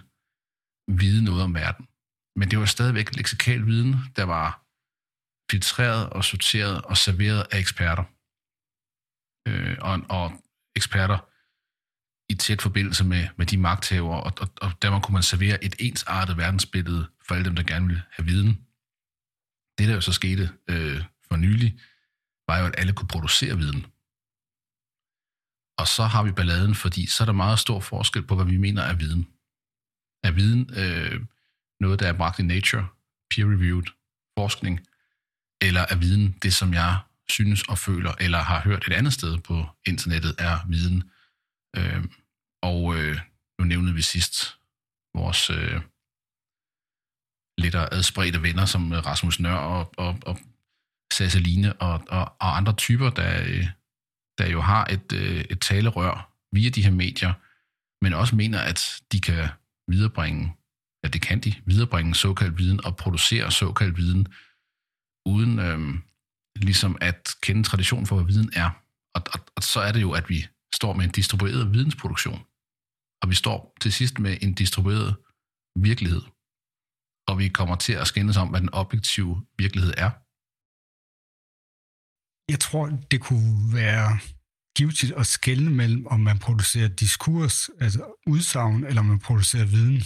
vide noget om verden. Men det var stadigvæk leksikal viden, der var filtreret og sorteret og serveret af eksperter. Øh, og, og eksperter i tæt forbindelse med, med de magthavere, og, og, og dermed kunne man servere et ensartet verdensbillede for alle dem, der gerne ville have viden. Det, der jo så skete øh, for nylig, var jo, at alle kunne producere viden. Og så har vi balladen, fordi så er der meget stor forskel på, hvad vi mener er viden. Er viden øh, noget, der er bragt i Nature, peer-reviewed forskning, eller er viden det, som jeg synes og føler, eller har hørt et andet sted på internettet, er viden. Øh, og øh, nu nævnte vi sidst vores øh, lidt adspredte venner som Rasmus Nør og, og, og Sasseline og, og, og andre typer, der, øh, der jo har et, øh, et talerør via de her medier, men også mener, at de kan viderebringe, ja det kan de, viderebringe såkaldt viden og producere såkaldt viden, uden øh, ligesom at kende traditionen for, hvad viden er. Og, og, og så er det jo, at vi står med en distribueret vidensproduktion, og vi står til sidst med en distribueret virkelighed, og vi kommer til at skændes om, hvad den objektive virkelighed er. Jeg tror, det kunne være givetigt at skelne mellem, om man producerer diskurs, altså udsagn, eller om man producerer viden.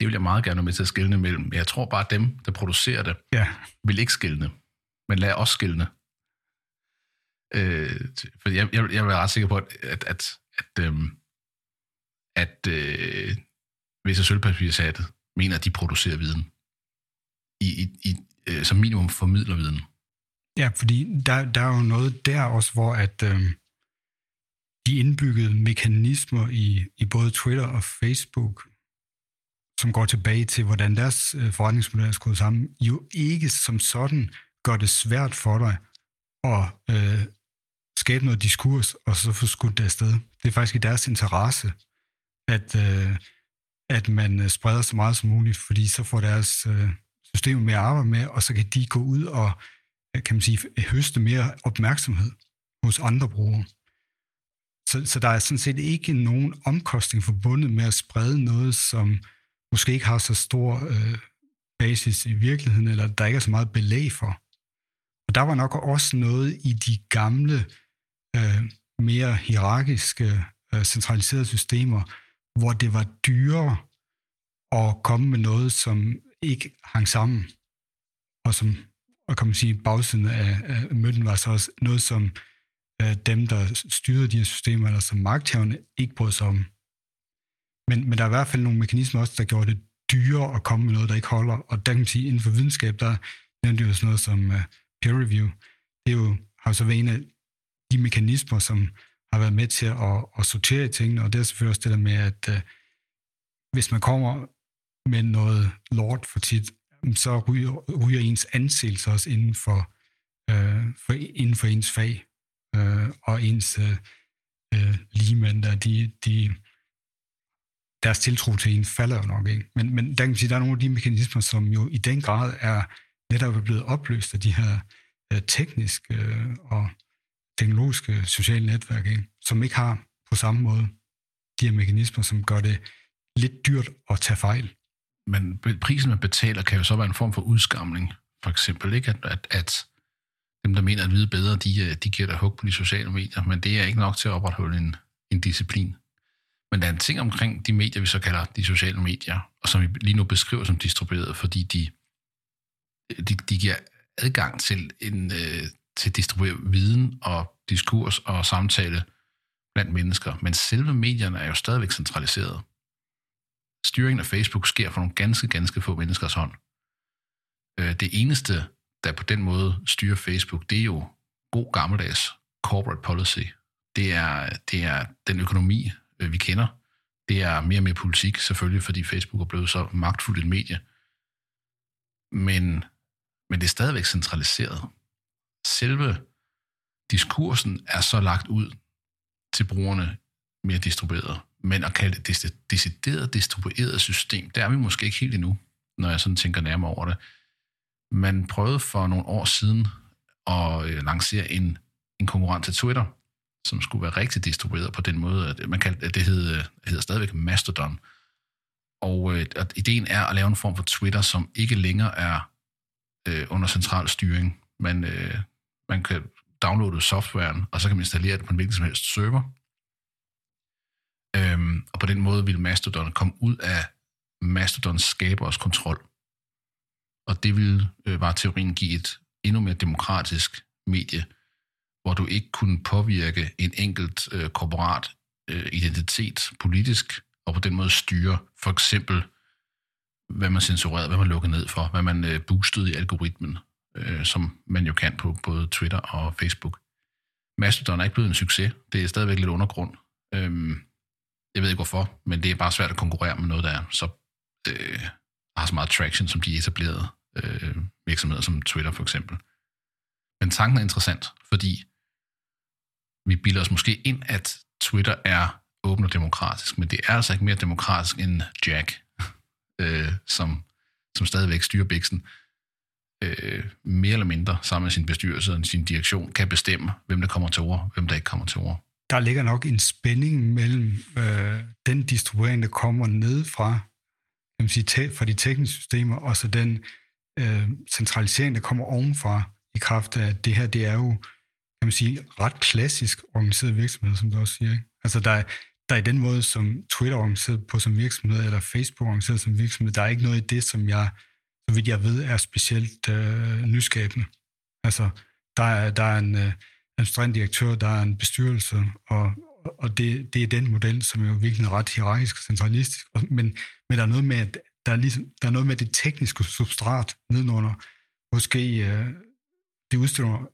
Det vil jeg meget gerne med til at skelne mellem. Jeg tror bare, dem, der producerer det, ja. Vil ikke skelne, men lad os skelne. Øh, for jeg, jeg, jeg er ret sikker på, at, at, at, at, øhm, at øh, hvis sølvpapirsatet mener, at de producerer viden, i, i, i, øh, som minimum formidler viden. Ja, fordi der, der er jo noget der også, hvor at, øh, de indbyggede mekanismer i, i både Twitter og Facebook, som går tilbage til, hvordan deres forretningsmodel er skruet sammen, jo ikke som sådan gør det svært for dig at øh, skabe noget diskurs, og så få skudt det afsted. Det er faktisk i deres interesse, at, øh, at man spreder så meget som muligt, fordi så får deres øh, system mere arbejde med, og så kan de gå ud og kan man sige, høste mere opmærksomhed hos andre brugere. Så, så der er sådan set ikke nogen omkostning forbundet med at sprede noget, som måske ikke har så stor øh, basis i virkeligheden, eller der ikke er så meget belæg for. Og der var nok også noget i de gamle, øh, mere hierarkiske, øh, centraliserede systemer, hvor det var dyrere at komme med noget, som ikke hang sammen. Og som, og kan man sige, bagsiden af, af mønten var så også noget, som øh, dem, der styrede de her systemer, eller som magthaverne, ikke brød sig om. Men, men der er i hvert fald nogle mekanismer også, der gjorde det dyrere at komme med noget, der ikke holder. Og der kan man sige, inden for videnskab, der nævnte jo sådan noget som øh, peer review. Det er jo, har jo så været en af de mekanismer, som har været med til at, at sortere i tingene, og det er selvfølgelig også det der med, at øh, hvis man kommer med noget lort for tit, så ryger, ryger ens anseelse også inden for, øh, for, inden for ens fag, øh, og ens øh, ligemænd, der de... de deres tiltro til en falder jo nok, ikke? Men, men der kan man sige, der er nogle af de mekanismer, som jo i den grad er netop blevet opløst af de her øh, tekniske øh, og teknologiske sociale netværk, ikke? Som ikke har på samme måde de her mekanismer, som gør det lidt dyrt at tage fejl. Men prisen, man betaler, kan jo så være en form for udskamling, for eksempel, ikke? At, at, at dem, der mener at vide bedre, de, de giver dig hug på de sociale medier, men det er ikke nok til at opretholde en, en disciplin. Men der er en ting omkring de medier, vi så kalder de sociale medier, og som vi lige nu beskriver som distribuerede, fordi de, de, de giver adgang til, en, øh, til at distribuere viden og diskurs og samtale blandt mennesker. Men selve medierne er jo stadigvæk centraliseret. Styringen af Facebook sker for nogle ganske, ganske få menneskers hånd. Øh, det eneste, der på den måde styrer Facebook, det er jo god gammeldags corporate policy. Det er, det er den økonomi, vi kender. Det er mere og mere politik, selvfølgelig, fordi Facebook er blevet så magtfuldt et medie. Men, men det er stadigvæk centraliseret. Selve diskursen er så lagt ud til brugerne mere distribueret. Men at kalde det et decideret distribueret system, der er vi måske ikke helt endnu, når jeg sådan tænker nærmere over det. Man prøvede for nogle år siden at lancere en, en konkurrent til Twitter, som skulle være rigtig distribueret på den måde, at man kaldte, at det hedder, hedder stadigvæk Mastodon. Og at ideen er at lave en form for Twitter, som ikke længere er øh, under central styring. Man, øh, man kan downloade softwaren, og så kan man installere det på en hvilken som helst server. Øhm, og på den måde ville Mastodon komme ud af Mastodons skabers kontrol. Og det ville, øh, var teorien, give et endnu mere demokratisk medie, hvor du ikke kunne påvirke en enkelt øh, korporat øh, identitet politisk, og på den måde styre for eksempel, hvad man censurerede, hvad man lukkede ned for, hvad man øh, boostede i algoritmen, øh, som man jo kan på både Twitter og Facebook. Mastodon er ikke blevet en succes. Det er stadigvæk lidt undergrund. Øhm, jeg ved ikke hvorfor, men det er bare svært at konkurrere med noget, der er, så, øh, har så meget traction, som de etablerede øh, virksomheder, som Twitter for eksempel. Men tanken er interessant, fordi vi bilder os måske ind, at Twitter er åben og demokratisk, men det er altså ikke mere demokratisk end Jack, øh, som, som stadigvæk styrer biksen, øh, mere eller mindre sammen med sin bestyrelse og sin direktion, kan bestemme, hvem der kommer til ord, hvem der ikke kommer til ord. Der ligger nok en spænding mellem øh, den distribuering, der kommer ned fra, kan man sige, te- fra de tekniske systemer, og så den øh, centralisering, der kommer ovenfra, i kraft af, at det her, det er jo, kan man sige, ret klassisk organiseret virksomhed, som du også siger, ikke? Altså, der er, der er den måde, som Twitter er organiseret på som virksomhed, eller Facebook er organiseret som virksomhed, der er ikke noget i det, som jeg, så vidt jeg ved, er specielt øh, nyskabende. Altså, der er, der er en øh, administrerende direktør, der er en bestyrelse, og, og det, det er den model, som er jo virkelig ret hierarkisk og centralistisk, og, men, men der er noget med, at der er, ligesom, der er noget med det tekniske substrat nedenunder, måske... Øh, det udstiller,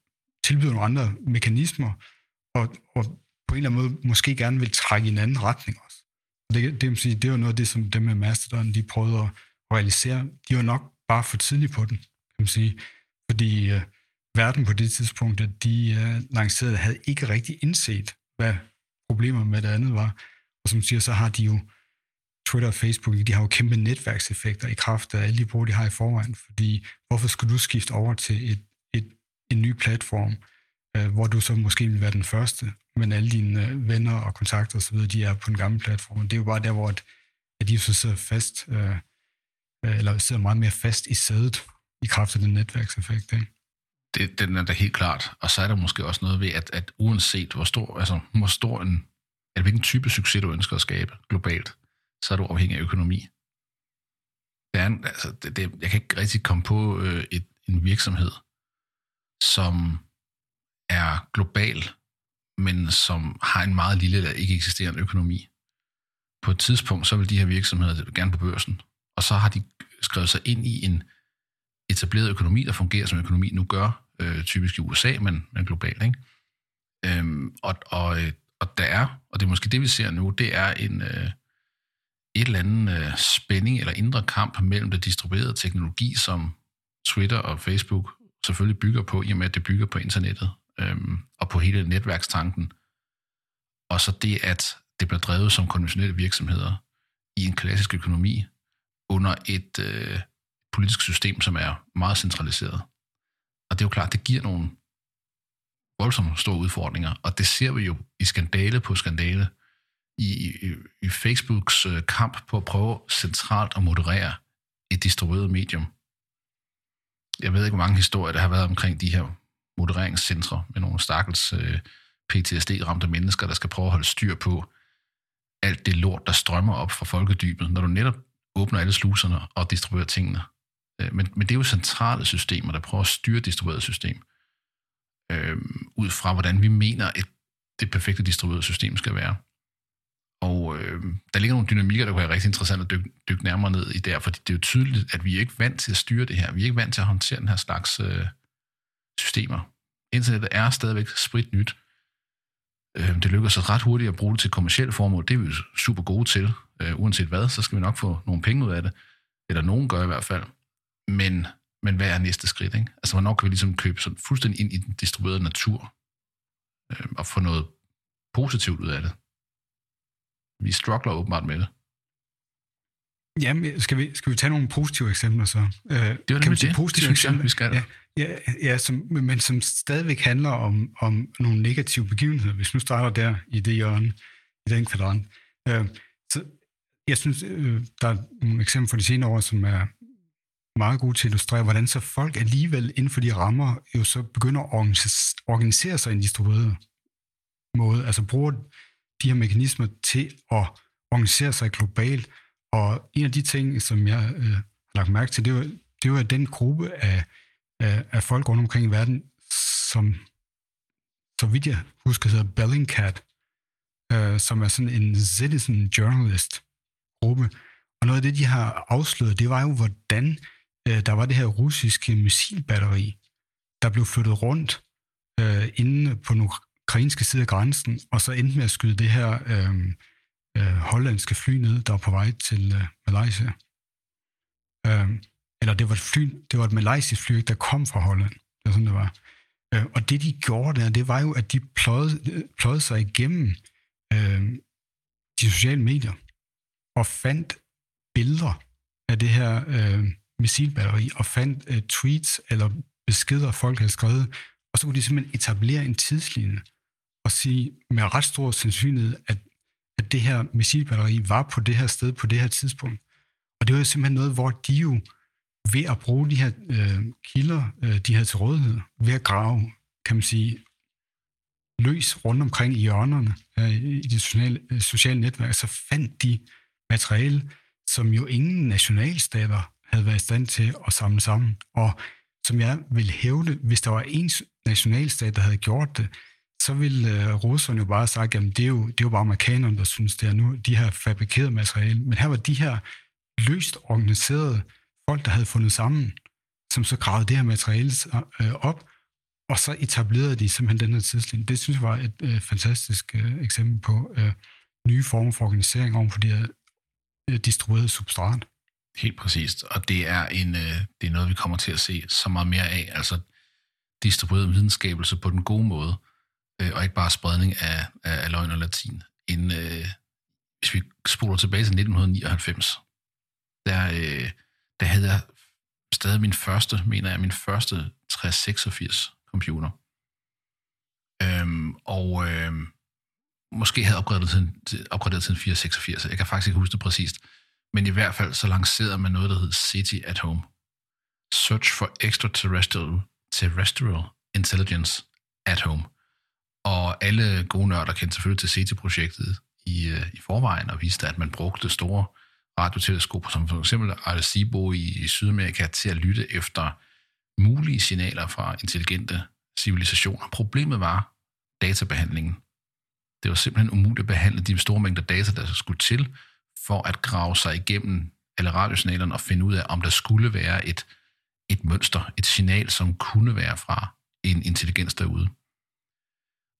tilbyder nogle andre mekanismer, og, og på en eller anden måde måske gerne vil trække i en anden retning også. Det, det, det var noget af det, som dem med mastodon, de prøvede at realisere. De var nok bare for tidligt på den, kan man sige. Fordi øh, verden på det tidspunkt, de øh, lancerede, havde ikke rigtig indset, hvad problemer med det andet var. Og som siger, så har de jo Twitter og Facebook, de har jo kæmpe netværkseffekter i kraft af alle de brugere, de har i forvejen. Fordi hvorfor skulle du skifte over til et, et, en ny platform, øh, hvor du så måske vil være den første? Men alle dine venner og kontakter og så videre, de er på den gamle platform. Det er jo bare der, hvor at, at de så sidder fast, øh, eller sidder meget mere fast i sædet, i kraft af den netværkseffekt. Ikke? Det, den er da helt klart. Og så er der måske også noget ved, at, at uanset hvor stor, altså, hvor stor en, at hvilken type succes du ønsker at skabe globalt, så er du afhængig af økonomi. Det er en, altså, det, det, jeg kan ikke rigtig komme på øh, et, en virksomhed, som er global, men som har en meget lille eller ikke eksisterende økonomi. På et tidspunkt, så vil de her virksomheder gerne på børsen, og så har de skrevet sig ind i en etableret økonomi, der fungerer som økonomi nu gør, øh, typisk i U S A, men, men globalt. Ikke? Øhm, og, og, og der er, og det er måske det, vi ser nu, det er en øh, et eller andet øh, spænding eller indre kamp mellem det distribuerede teknologi, som Twitter og Facebook selvfølgelig bygger på, i og med at det bygger på internettet, og på hele netværkstanken, og så det, at det bliver drevet som konventionelle virksomheder i en klassisk økonomi under et øh, politisk system, som er meget centraliseret. Og det er jo klart, det giver nogle voldsomt store udfordringer, og det ser vi jo i skandale på skandale, i, i, i Facebooks øh, kamp på at prøve centralt at moderere et distribueret medium. Jeg ved ikke, hvor mange historier, der har været omkring de her modereringscentre med nogle stakkels øh, P T S D-ramte mennesker, der skal prøve at holde styr på alt det lort, der strømmer op fra folkedybet, når du netop åbner alle sluserne og distribuerer tingene. Øh, men, men det er jo centrale systemer, der prøver at styre distribueret system, øh, ud fra hvordan vi mener, at det perfekte distribueret system skal være. Og øh, der ligger nogle dynamikker, der kunne være rigtig interessant at dykke, dykke nærmere ned i der, fordi det er jo tydeligt, at vi er ikke vant til at styre det her. Vi er ikke vant til at håndtere den her slags øh, systemer. Internettet er stadigvæk spritnyt. Det lykkes os ret hurtigt at bruge det til kommercielle formål. Det er vi jo super gode til. Uanset hvad, så skal vi nok få nogle penge ud af det. Eller nogen gør i hvert fald. Men, men hvad er næste skridt? Ikke? Altså, hvornår kan vi ligesom købe sådan fuldstændig ind i den distribuerede natur og få noget positivt ud af det? Vi struggler åbenbart med det. Jamen, skal vi, skal vi tage nogle positive eksempler så? Øh, det var kan vi det, positive det eksempler? Jeg, vi skal ja, ja, ja som, men som stadigvæk handler om, om nogle negative begivenheder, hvis nu starter der i det hjørne, i den kvadrant. Øh, så jeg synes, øh, der er nogle eksempler fra de senere år, som er meget gode til at illustrere, hvordan så folk alligevel inden for de rammer jo så begynder at organise, organisere sig i en distribueret måde, altså bruger de her mekanismer til at organisere sig globalt. Og en af de ting, som jeg har øh, lagt mærke til, det var, det var den gruppe af, af, af folk rundt omkring i verden, som, så vidt jeg husker, hedder Bellingcat, øh, som er sådan en citizen journalist-gruppe. Og noget af det, de har afsløret, det var jo, hvordan øh, der var det her russiske missilbatteri, der blev flyttet rundt øh, inde på den ukrainske side af grænsen, og så endte med at skyde det her... Øh, Øh, hollandske fly ned, der var på vej til øh, Malaysia. Øh, eller det var et fly, det var et malaysisk fly, der kom fra Holland. Det var sådan, det var. Øh, og det, de gjorde der, det var jo, at de pløjede, pløjede sig igennem øh, de sociale medier og fandt billeder af det her øh, missilbatteri og fandt øh, tweets eller beskeder, folk havde skrevet, og så kunne de simpelthen etablere en tidslinje og sige med ret stor sandsynlighed, at at det her missilbatteri var på det her sted på det her tidspunkt. Og det var jo simpelthen noget, hvor de jo ved at bruge de her øh, kilder, øh, de her til rådighed, ved at grave, kan man sige, løs rundt omkring i hjørnerne øh, i de sociale, øh, sociale netværk, så fandt de materiale, som jo ingen nationalstater havde været i stand til at samle sammen. Og som jeg ville hævde, hvis der var en nationalstat, der havde gjort det, så ville russerne jo bare sagt, jamen det er jo, det er jo bare amerikanerne, der synes det er nu, de her fabrikerede materiale. Men her var de her løst organiserede folk, der havde fundet sammen, som så gravede det her materiale op Og så etablerede de simpelthen den her tidslinje. Det synes jeg var et øh, fantastisk øh, eksempel på øh, nye former for organisering oven på de her øh, distribuerede substrat. Helt præcist, og det er, en, øh, det er noget, vi kommer til at se så meget mere af, altså distribueret videnskabelse på den gode måde, øh, og ikke bare spredning af, af, af løgn og latin. En, øh, hvis vi spoler tilbage til nitten nioghalvfems, der, øh, der havde jeg stadig min første, mener jeg, min første tres seksogfirs computer. Øhm, og øh, måske havde jeg opgraderet til en, opgraderet til en fire seksogfirs, jeg kan faktisk ikke huske det præcist, men i hvert fald så lancerede man noget, der hed SETI at Home. Search for Extraterrestrial Terrestrial Intelligence at Home. Og alle gode nørder kendte selvfølgelig til SETI-projektet i, i forvejen, og viste, at man brugte store radioteleskoper, som for eksempel Arecibo i, i Sydamerika, til at lytte efter mulige signaler fra intelligente civilisationer. Problemet var databehandlingen. Det var simpelthen umuligt at behandle de store mængder data, der skulle til, for at grave sig igennem alle radiosignalerne og finde ud af, om der skulle være et, et mønster, et signal, som kunne være fra en intelligens derude.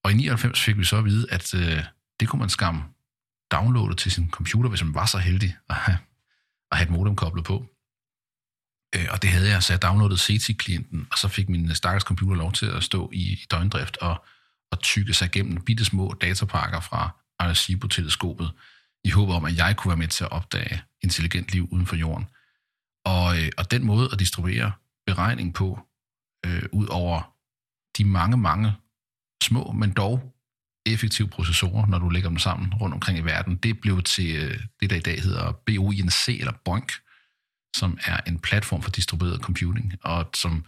Og i nioghalvfems fik vi så at vide, at øh, det kunne man skam downloade til sin computer, hvis man var så heldig at have, at have et modem koblet på. Øh, og det havde jeg, så jeg downloadede SETI-klienten, og så fik min stakkels computer lov til at stå i, i døgndrift og, og tykke sig gennem bitte små datapakker fra Arecibo-teleskopet, i håb om, at jeg kunne være med til at opdage intelligent liv uden for jorden. Og, og den måde at distribuere beregning på, øh, ud over de mange, mange små, men dog effektive processorer, når du lægger dem sammen rundt omkring i verden, det blev til øh, det, der i dag hedder B O I N C eller BOINC, som er en platform for distribueret computing, og som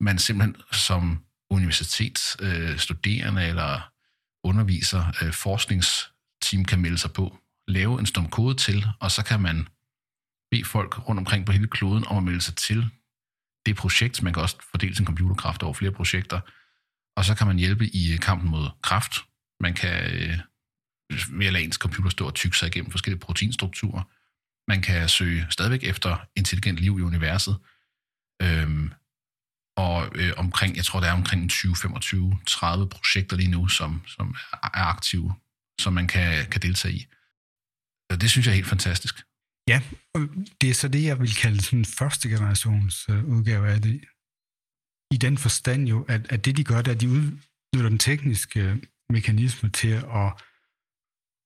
man simpelthen som universitetsstuderende øh, eller underviser, øh, forskningsteam kan melde sig på, lave en stum kode til, og så kan man bede folk rundt omkring på hele kloden om at melde sig til det projekt. Man kan også fordele sin computerkraft over flere projekter, og så kan man hjælpe i kampen mod kræft. Man kan øh, ved at lade ens computer stå og tykke sig igennem forskellige proteinstrukturer. Man kan søge stadigvæk efter intelligent liv i universet. Øhm, og øh, omkring, jeg tror, der er omkring tyve, femogtyve, tredive projekter lige nu, som, som er aktive, som man kan, kan deltage i. Det synes jeg er helt fantastisk. Ja, det er så det, jeg vil kalde sådan første generations udgave af det. I den forstand jo, at, at det de gør, det er, at de udnytter den tekniske mekanisme til at,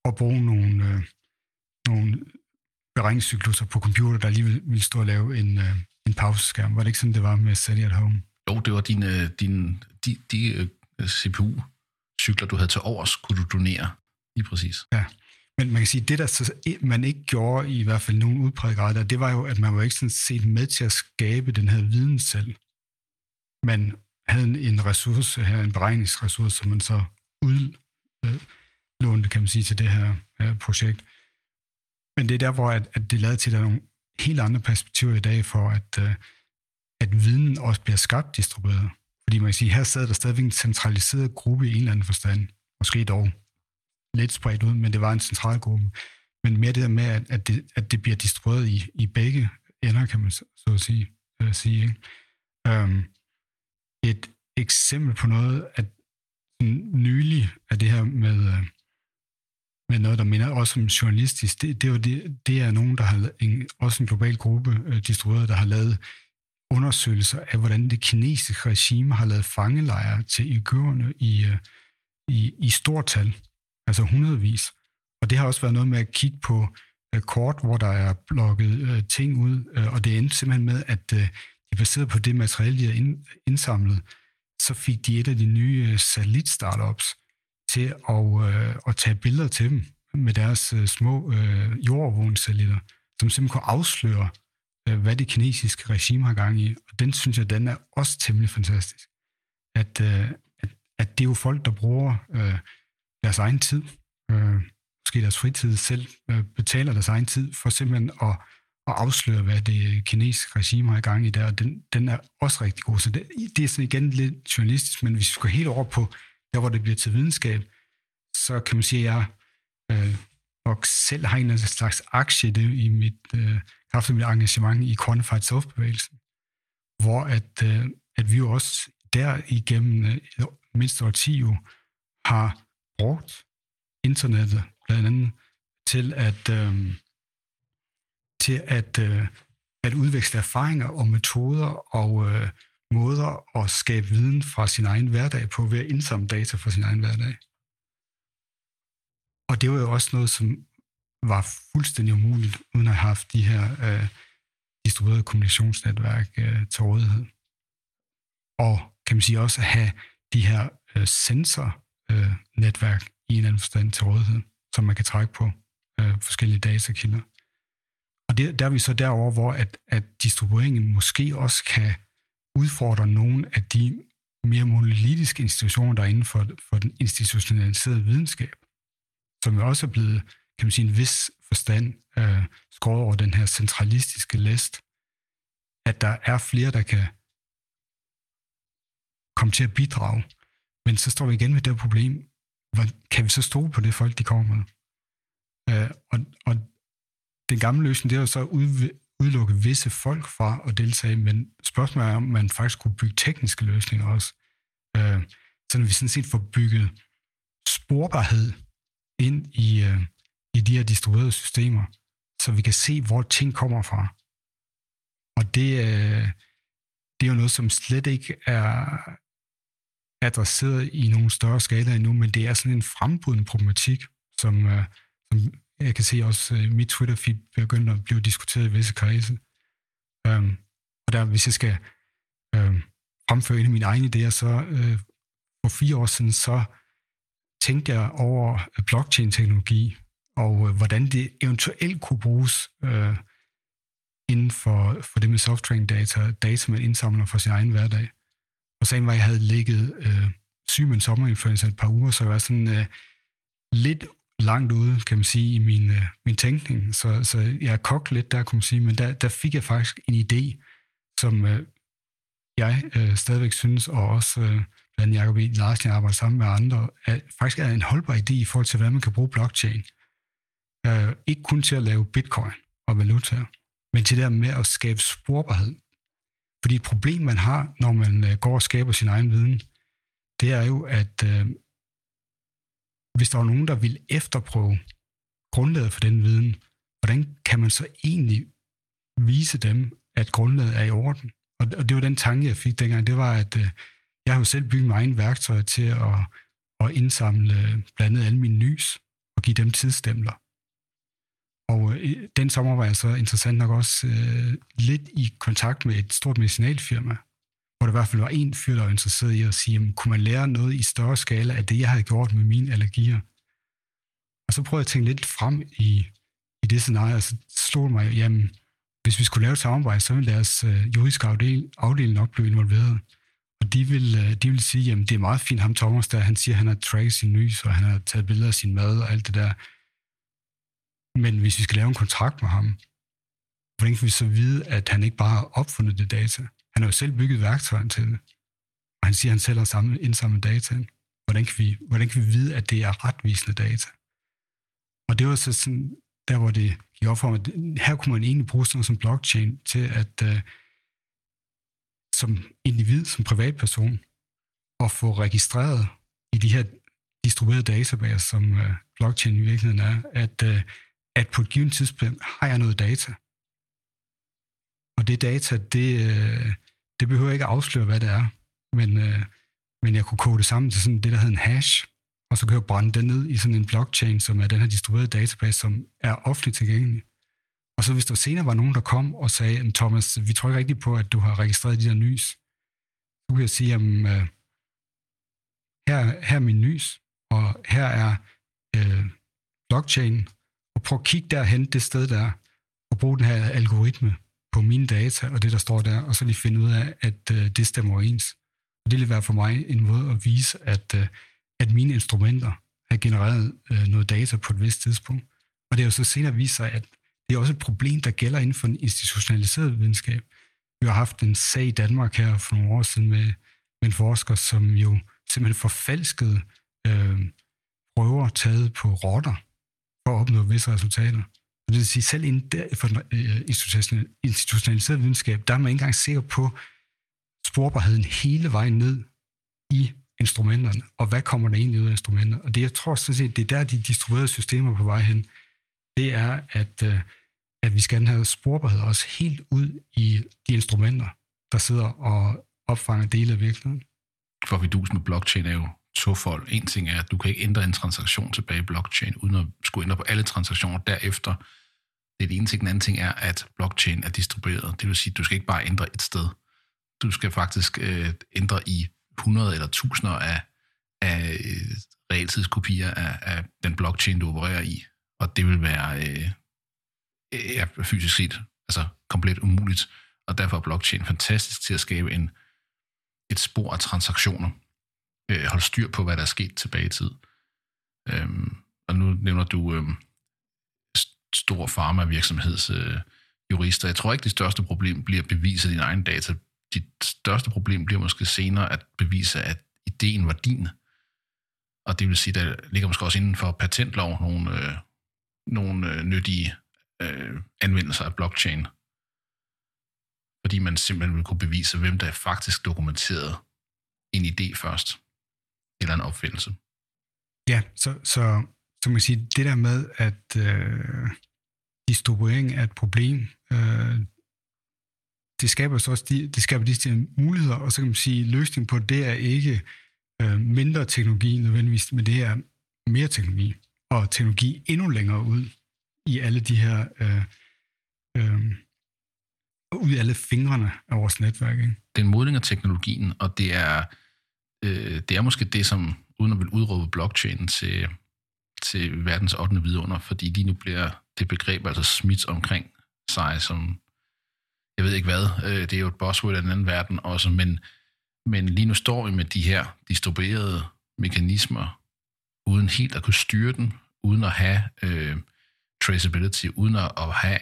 at bruge nogle, nogle beregningscykluser på computer, der lige ville stå og lave en, en pauseskærm. Var det ikke sådan, det var med SETI at Home? Jo, det var dine, dine, de, de C P U-cykler, du havde til overs, kunne du donere. Lige præcis. Ja. Men man kan sige, at det, der så, man ikke gjorde, i hvert fald nogen udpræget grad, det var jo, at man var ikke sådan set med til at skabe den her viden selv. Man havde en, en ressource her, en beregningsressource, som man så udlånte, kan man sige, til det her, her projekt. Men det er der, hvor at, at det lader til, at der er nogle helt andre perspektiver i dag for, at, at viden også bliver skabt distribueret. Fordi man kan sige, at her sad der stadigvæk en centraliseret gruppe i en eller anden forstand, måske dog lidt spredt ud, men det var en central gruppe. Men mere det der med, at, at, det, at det bliver distribueret i, i begge ender, kan man så at sige. Øh, sige ikke? Um, et eksempel på noget, at nylig er det her med, med noget, der minder også om journalistisk. Det, det, er, det, det er nogen, der har en, også en global gruppe øh, distribueret, der har lavet undersøgelser af, hvordan det kinesiske regime har lavet fangelejre til uighurerne i, øh, i, i stort tal. Altså hundredvis. Og det har også været noget med at kigge på øh, kort, hvor der er blokket øh, ting ud, øh, og det endte simpelthen med, at øh, de baseret på det materiale, de har indsamlet, så fik de et af de nye øh, satellit-startups til at, øh, at tage billeder til dem med deres øh, små øh, jordovervågningssatellitter, som simpelthen kunne afsløre, øh, hvad det kinesiske regime har gang i. Og den synes jeg, den er også temmelig fantastisk. At, øh, at, at det er jo folk, der bruger Øh, deres egen tid, øh, måske deres fritid selv, øh, betaler deres egen tid for simpelthen at, at afsløre, hvad det kinesiske regime har i gang i der, og den, den er også rigtig god. Så det, det er sådan igen lidt journalistisk, men hvis vi går helt over på der, hvor det bliver til videnskab, så kan man sige, at jeg øh, nok selv har en eller anden slags aktie det, i mit, øh, kraft af mit engagement i Quantified Self-bevægelsen, hvor at, øh, at vi jo også der igennem mindst årtier har brugt internettet blandt andet til at, øh, til at, øh, at udveksle erfaringer og metoder og øh, måder at skabe viden fra sin egen hverdag på ved at indsamle data fra sin egen hverdag. Og det var jo også noget, som var fuldstændig umuligt, uden at have haft de her øh, distribuerede kommunikationsnetværk øh, til rådighed. Og kan man sige også at have de her øh, sensornetværk øh, i en eller anden forstand til rådighed, som man kan trække på øh, forskellige datakilder. Og det, der er vi så derover, hvor at, at distribueringen måske også kan udfordre nogle af de mere monolitiske institutioner, der er inden for, for den institutionaliserede videnskab, som jo også er blevet, kan man sige, en vis forstand øh, skåret over den her centralistiske læst, at der er flere, der kan komme til at bidrage. Men så står vi igen med det problem, hvor kan vi så stole på det folk, de kommer med? Øh, og, og den gamle løsning, det er jo så at udelukke visse folk fra at deltage, men spørgsmålet er, om man faktisk kunne bygge tekniske løsninger også. Øh, sådan at vi sådan set får bygget sporbarhed ind i, øh, i de her distribuerede systemer, så vi kan se, hvor ting kommer fra. Og det, øh, det er jo noget, som slet ikke er adresseret i nogen større skala endnu, men det er sådan en frembrydende problematik, som, øh, som jeg kan se også i mit Twitter-feed begynder at blive diskuteret i visse kredse. Øhm, og der, hvis jeg skal øh, fremføre en af mine egne idéer, så øh, for fire år siden, så tænkte jeg over blockchain-teknologi, og øh, hvordan det eventuelt kunne bruges øh, inden for, for det med soft-training-data, data man indsamler fra sin egen hverdag. Og sagen var, jeg havde ligget øh, syg med en sommerinfluenza et par uger, så jeg var sådan øh, lidt langt ude, kan man sige, i min, øh, min tænkning. Så, så jeg kogte lidt der, kunne man sige, men der, der fik jeg faktisk en idé, som øh, jeg øh, stadigvæk synes, og også øh, blandt Jacob Larsen, jeg arbejder sammen med andre, er, faktisk er en holdbar idé i forhold til, hvordan man kan bruge blockchain. Øh, ikke kun til at lave bitcoin og valutaer, men til det der med at skabe sporbarhed. Fordi et problem, man har, når man går og skaber sin egen viden, det er jo, at øh, hvis der er nogen, der vil efterprøve grundlaget for den viden, hvordan kan man så egentlig vise dem, at grundlaget er i orden? Og, og det var den tanke, jeg fik dengang. Det var, at øh, jeg har jo selv bygget mine værktøjer til at, at indsamle blandt andet alle mine nys og give dem tidsstempler. Og øh, den sommer var jeg så interessant nok også øh, lidt i kontakt med et stort medicinalfirma, hvor der i hvert fald var en fyr, der var interesseret i at sige, jamen, kunne man lære noget i større skala af det, jeg havde gjort med mine allergier? Og så prøvede jeg at tænke lidt frem i, i det scenarie, og så slog det mig, jamen, hvis vi skulle lave et samarbejde, så ville deres øh, juridiske afdeling, afdeling nok blive involveret. Og de ville, øh, de ville sige, jamen, det er meget fint, ham Thomas der, han siger, han har tracket sin nys, og han har taget billeder af sin mad og alt det der. Men hvis vi skal lave en kontrakt med ham, hvordan kan vi så vide, at han ikke bare har opfundet det data? Han har jo selv bygget værktøjen til det, og han siger, at han selv har indsamlet dataen. Hvordan kan vi, hvordan kan vi vide, at det er retvisende data? Og det var så sådan, der hvor det gik op for mig, her kunne man egentlig bruge sådan noget som blockchain til at, uh, som individ, som privatperson, at få registreret i de her distribuerede databaser, som uh, blockchain i virkeligheden er, at uh, at på et givet tidspunkt har jeg noget data. Og det data, det, det behøver ikke at afsløre, hvad det er, men, men jeg kunne kode det sammen til sådan det, der hedder en hash, og så kan jeg brænde den ned i sådan en blockchain, som er den her distribuerede database, som er offentligt tilgængelig. Og så hvis der senere var nogen, der kom og sagde, Thomas, vi tror ikke rigtigt på, at du har registreret de der nys, så kunne jeg sige, jamen, her, her er min nys, og her er øh, blockchain, og prøv at kigge derhen, det sted der, og bruge den her algoritme på mine data og det, der står der, og så lige finde ud af, at øh, det stemmer overens. Og det vil være for mig en måde at vise, at, øh, at mine instrumenter har genereret øh, noget data på et vist tidspunkt. Og det er jo så senere vist sig, at det er også et problem, der gælder inden for den institutionaliserede videnskab. Vi har haft en sag i Danmark her for nogle år siden med, med en forsker, som jo simpelthen forfalskede øh, prøver taget på rotter for at opnå visse resultater. Det vil sige, selv inden der, for den institutionaliserede videnskab, der er man ikke engang sikker på sporbarheden hele vejen ned i instrumenterne, og hvad kommer der egentlig ud af instrumenter? Og det, jeg tror sådan set, det er der, de distribuerede systemer på vej hen, det er, at, at vi skal have sporbarhed også helt ud i de instrumenter, der sidder og opfanger dele af virkeligheden. For vidus med blockchain er jo tofold. En ting er, at du kan ikke ændre en transaktion tilbage i blockchain, uden at skulle ændre på alle transaktioner derefter. Det er det ene ting. Den anden ting er, at blockchain er distribueret. Det vil sige, at du skal ikke bare ændre et sted. Du skal faktisk øh, ændre i hundrede eller tusinder af, af realtidskopier af, af den blockchain, du opererer i. Og det vil være øh, øh, fysisk set altså komplet umuligt. Og derfor er blockchain fantastisk til at skabe en, et spor af transaktioner. Øh, holde styr på, hvad der er sket tilbage i tid. Øhm, og nu nævner du øh, stor pharma-virksomhedsjurister. Øh, jeg tror ikke, det største problem bliver at bevise dine egne data. Dit største problem bliver måske senere at bevise, at ideen var din. Og det vil sige, der ligger måske også inden for patentlov nogle, øh, nogle øh, nyttige øh, anvendelser af blockchain. Fordi man simpelthen vil kunne bevise, hvem der faktisk dokumenterede en idé først, eller en opfindelse. Ja, så, så, så man kan sige, det der med, at øh, distribuering er et problem, øh, det skaber så også de, det skaber de muligheder, og så kan man sige, løsningen på det er ikke øh, mindre teknologi nødvendigvis, men det er mere teknologi, og teknologi endnu længere ud i alle de her, øh, øh, ud i alle fingrene af vores netværk. Ikke? Det er en modning af teknologien, og det er, øh, det er måske det, som uden at vil udråbe blockchainen til, til verdens ottende vidunder, fordi lige nu bliver det begreb altså smidt omkring sig som jeg ved ikke hvad, det er jo et buzzword af den anden verden også, men, men lige nu står vi med de her distribuerede mekanismer, uden helt at kunne styre den, uden at have øh, traceability, uden at, at have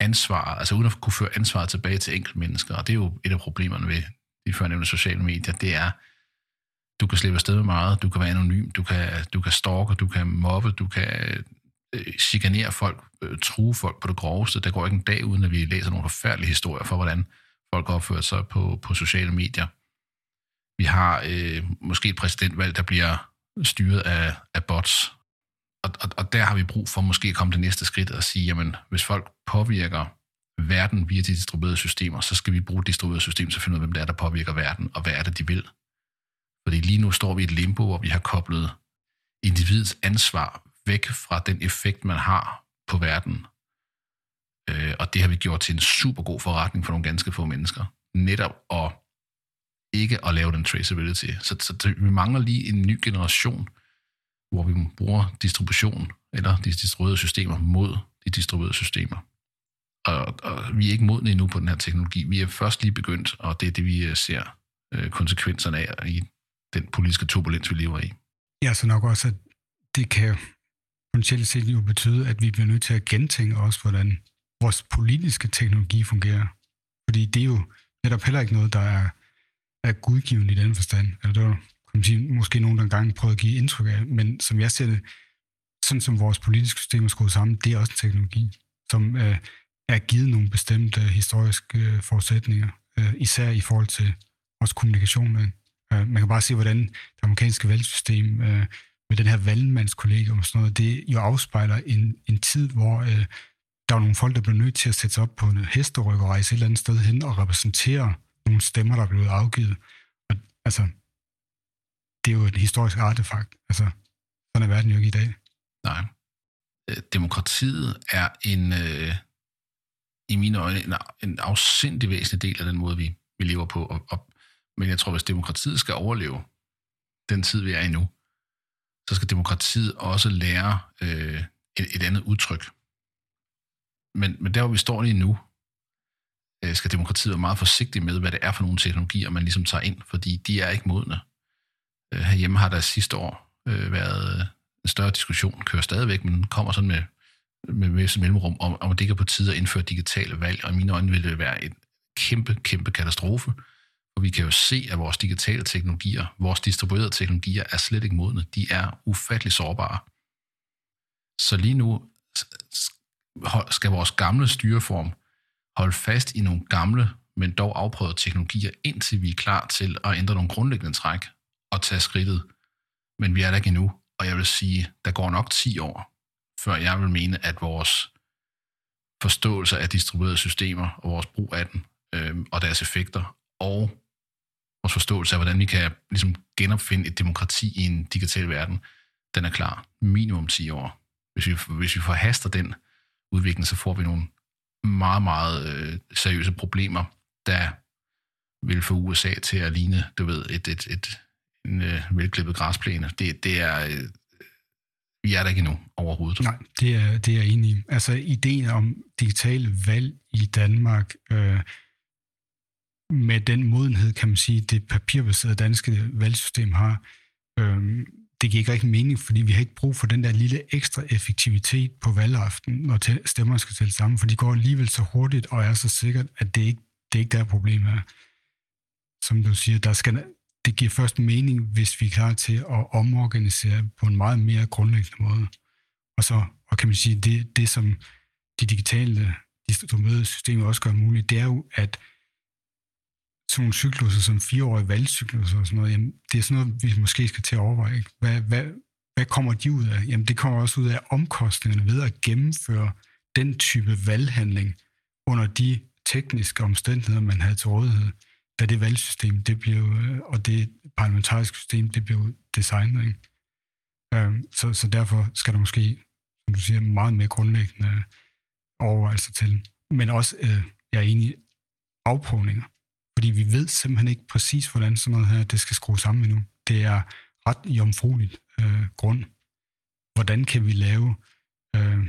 ansvar, altså uden at kunne føre ansvaret tilbage til enkeltmennesker, og det er jo et af problemerne ved de førnævnte sociale medier, det er, du kan slippe afsted med meget, du kan være anonym, du kan, du kan stalke, du kan mobbe, du kan chikanere folk, true folk på det groveste. Der går ikke en dag, uden at vi læser nogle forfærdelige historier for, hvordan folk opfører sig på, på sociale medier. Vi har øh, måske et præsidentvalg, der bliver styret af, af bots. Og, og, og der har vi brug for måske at komme det næste skridt og sige, jamen, hvis folk påvirker verden via de distribuerede systemer, så skal vi bruge distribuerede systemer til at finde ud af, hvem det er, der påvirker verden, og hvad er det, de vil. Fordi lige nu står vi i et limbo, hvor vi har koblet individets ansvar væk fra den effekt, man har på verden. Øh, og det har vi gjort til en super god forretning for nogle ganske få mennesker. Netop at ikke at lave den traceability. Så, så vi mangler lige en ny generation, hvor vi bruger distribution, eller de distribuerede systemer mod de distribuerede systemer. Og, og vi er ikke modne endnu på den her teknologi. Vi er først lige begyndt, og det er det, vi ser øh, konsekvenserne af i den politiske turbulens, vi lever i. Ja, så nok også, at det kan potentielt set jo betyde, at vi bliver nødt til at gentænke også, hvordan vores politiske teknologi fungerer. Fordi det er jo netop heller ikke noget, der er, er gudgivende i den forstand. Eller det var, kan man sige, måske nogen, der engang prøvede at give indtryk af, men som jeg ser det, sådan som vores politiske system er skruet sammen, det er også en teknologi, som øh, er givet nogle bestemte historiske forudsætninger, øh, især i forhold til vores kommunikation. Øh, man kan bare se, hvordan det amerikanske valgsystem øh, med den her valgmandskollegium og sådan noget, det jo afspejler en, en tid, hvor øh, der var nogle folk, der blev nødt til at sætte sig op på en hesteryg og rejse et eller andet sted hen og repræsentere nogle stemmer, der blev afgivet. Og, altså, det er jo et historisk artefakt. Altså, sådan er verden jo ikke i dag. Nej. Demokratiet er en, øh, i mine øjne, en, en afsindig væsentlig del af den måde, vi, vi lever på. Og, og, men jeg tror, hvis demokratiet skal overleve den tid, vi er i nu, så skal demokratiet også lære øh, et, et andet udtryk. Men, men der, hvor vi står lige nu, øh, skal demokratiet være meget forsigtig med, hvad det er for nogle teknologier, man ligesom tager ind, fordi de er ikke modne. Øh, herhjemme har der sidste år øh, været en større diskussion, kører stadigvæk, men kommer sådan med, med, med mellemrum, om, om det ikke er på tide at indføre digitale valg, og i mine øjne vil det være en kæmpe, kæmpe katastrofe. Og vi kan jo se, at vores digitale teknologier, vores distribuerede teknologier, er slet ikke modne. De er ufattelig sårbare. Så lige nu skal vores gamle styreform holde fast i nogle gamle men dog afprøvet teknologier, indtil vi er klar til at ændre nogle grundlæggende træk og tage skridtet. Men vi er der ikke endnu, og jeg vil sige, der går nok ti år, før jeg vil mene, at vores forståelse af distribuerede systemer og vores brug af dem øh, og deres effekter og vores forståelse af, hvordan vi kan ligesom genopfinde et demokrati i en digital verden, den er klar. Minimum ti år. Hvis vi, hvis vi forhaster den udvikling, så får vi nogle meget, meget øh, seriøse problemer, der vil få U S A til at ligne, du ved, et, et, et, en øh, velklippet græsplæne. Det, det er... Øh, vi er der ikke endnu overhovedet. Nej, det er, det er enig. Altså, ideen om digital valg i Danmark... Øh, med den modenhed, kan man sige, det papirbaserede danske valgsystem har, øhm, det giver ikke rigtig mening, fordi vi har ikke brug for den der lille ekstra effektivitet på valgaften, når tæ- stemmerne skal tælle sammen, for de går alligevel så hurtigt og er så sikkert, at det ikke det er ikke der problemet er. Som du siger, der skal, det giver først mening, hvis vi er klar til at omorganisere på en meget mere grundlæggende måde. Og så og kan man sige, det, det som de digitale distribuerede systemer også gør muligt, det er jo, at sådan nogle cykluser, som fireårige valgcykluser og sådan noget, jamen, det er sådan noget, vi måske skal til at overveje. Ikke? Hvad, hvad, hvad kommer de ud af? Jamen, det kommer også ud af omkostningerne ved at gennemføre den type valghandling under de tekniske omstændigheder, man havde til rådighed, da det valgsystem, det blev, og det parlamentariske system, det blev designet. Ikke? Så, så derfor skal der måske, som du siger, meget mere grundlæggende overvejelser til. Men også, jeg er enig, afprøvninger. Fordi vi ved simpelthen ikke præcis, hvordan sådan noget her, det skal skrue sammen endnu. Det er ret jomfrueligt øh, grund. Hvordan kan vi lave øh,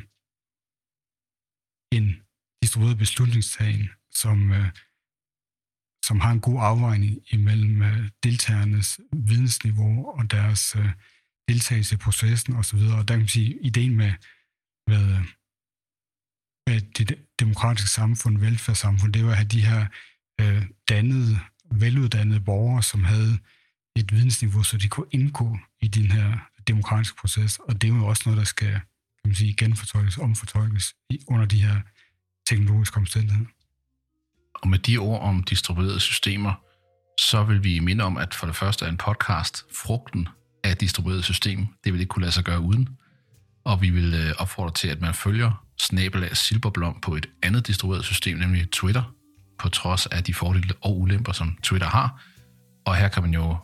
en distribueret beslutningstagen, som, øh, som har en god afvejning imellem øh, deltagernes vidensniveau og deres øh, deltagelse i processen osv. Og der kan man sige, ideen med, med, med det demokratiske samfund, velfærdssamfund, det var at have de her dannede, veluddannede borgere, som havde et vidensniveau, så de kunne indgå i den her demokratiske proces, og det er jo også noget, der skal, kan man sige, genfortolkes, omfortolkes under de her teknologiske omstændigheder. Og med de ord om distribuerede systemer, så vil vi minde om, at for det første er en podcast frugten af distribuerede system, det vil ikke kunne lade sig gøre uden, og vi vil opfordre til, at man følger snabelag Silberblom på et andet distribueret system, nemlig Twitter, på trods af de fordele og ulemper, som Twitter har. Og her kan man jo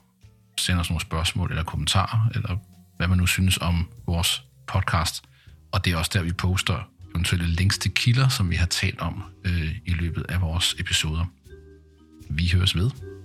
sende os nogle spørgsmål eller kommentarer, eller hvad man nu synes om vores podcast. Og det er også der, vi poster eventuelle links til kilder, som vi har talt om øh, i løbet af vores episoder. Vi høres ved.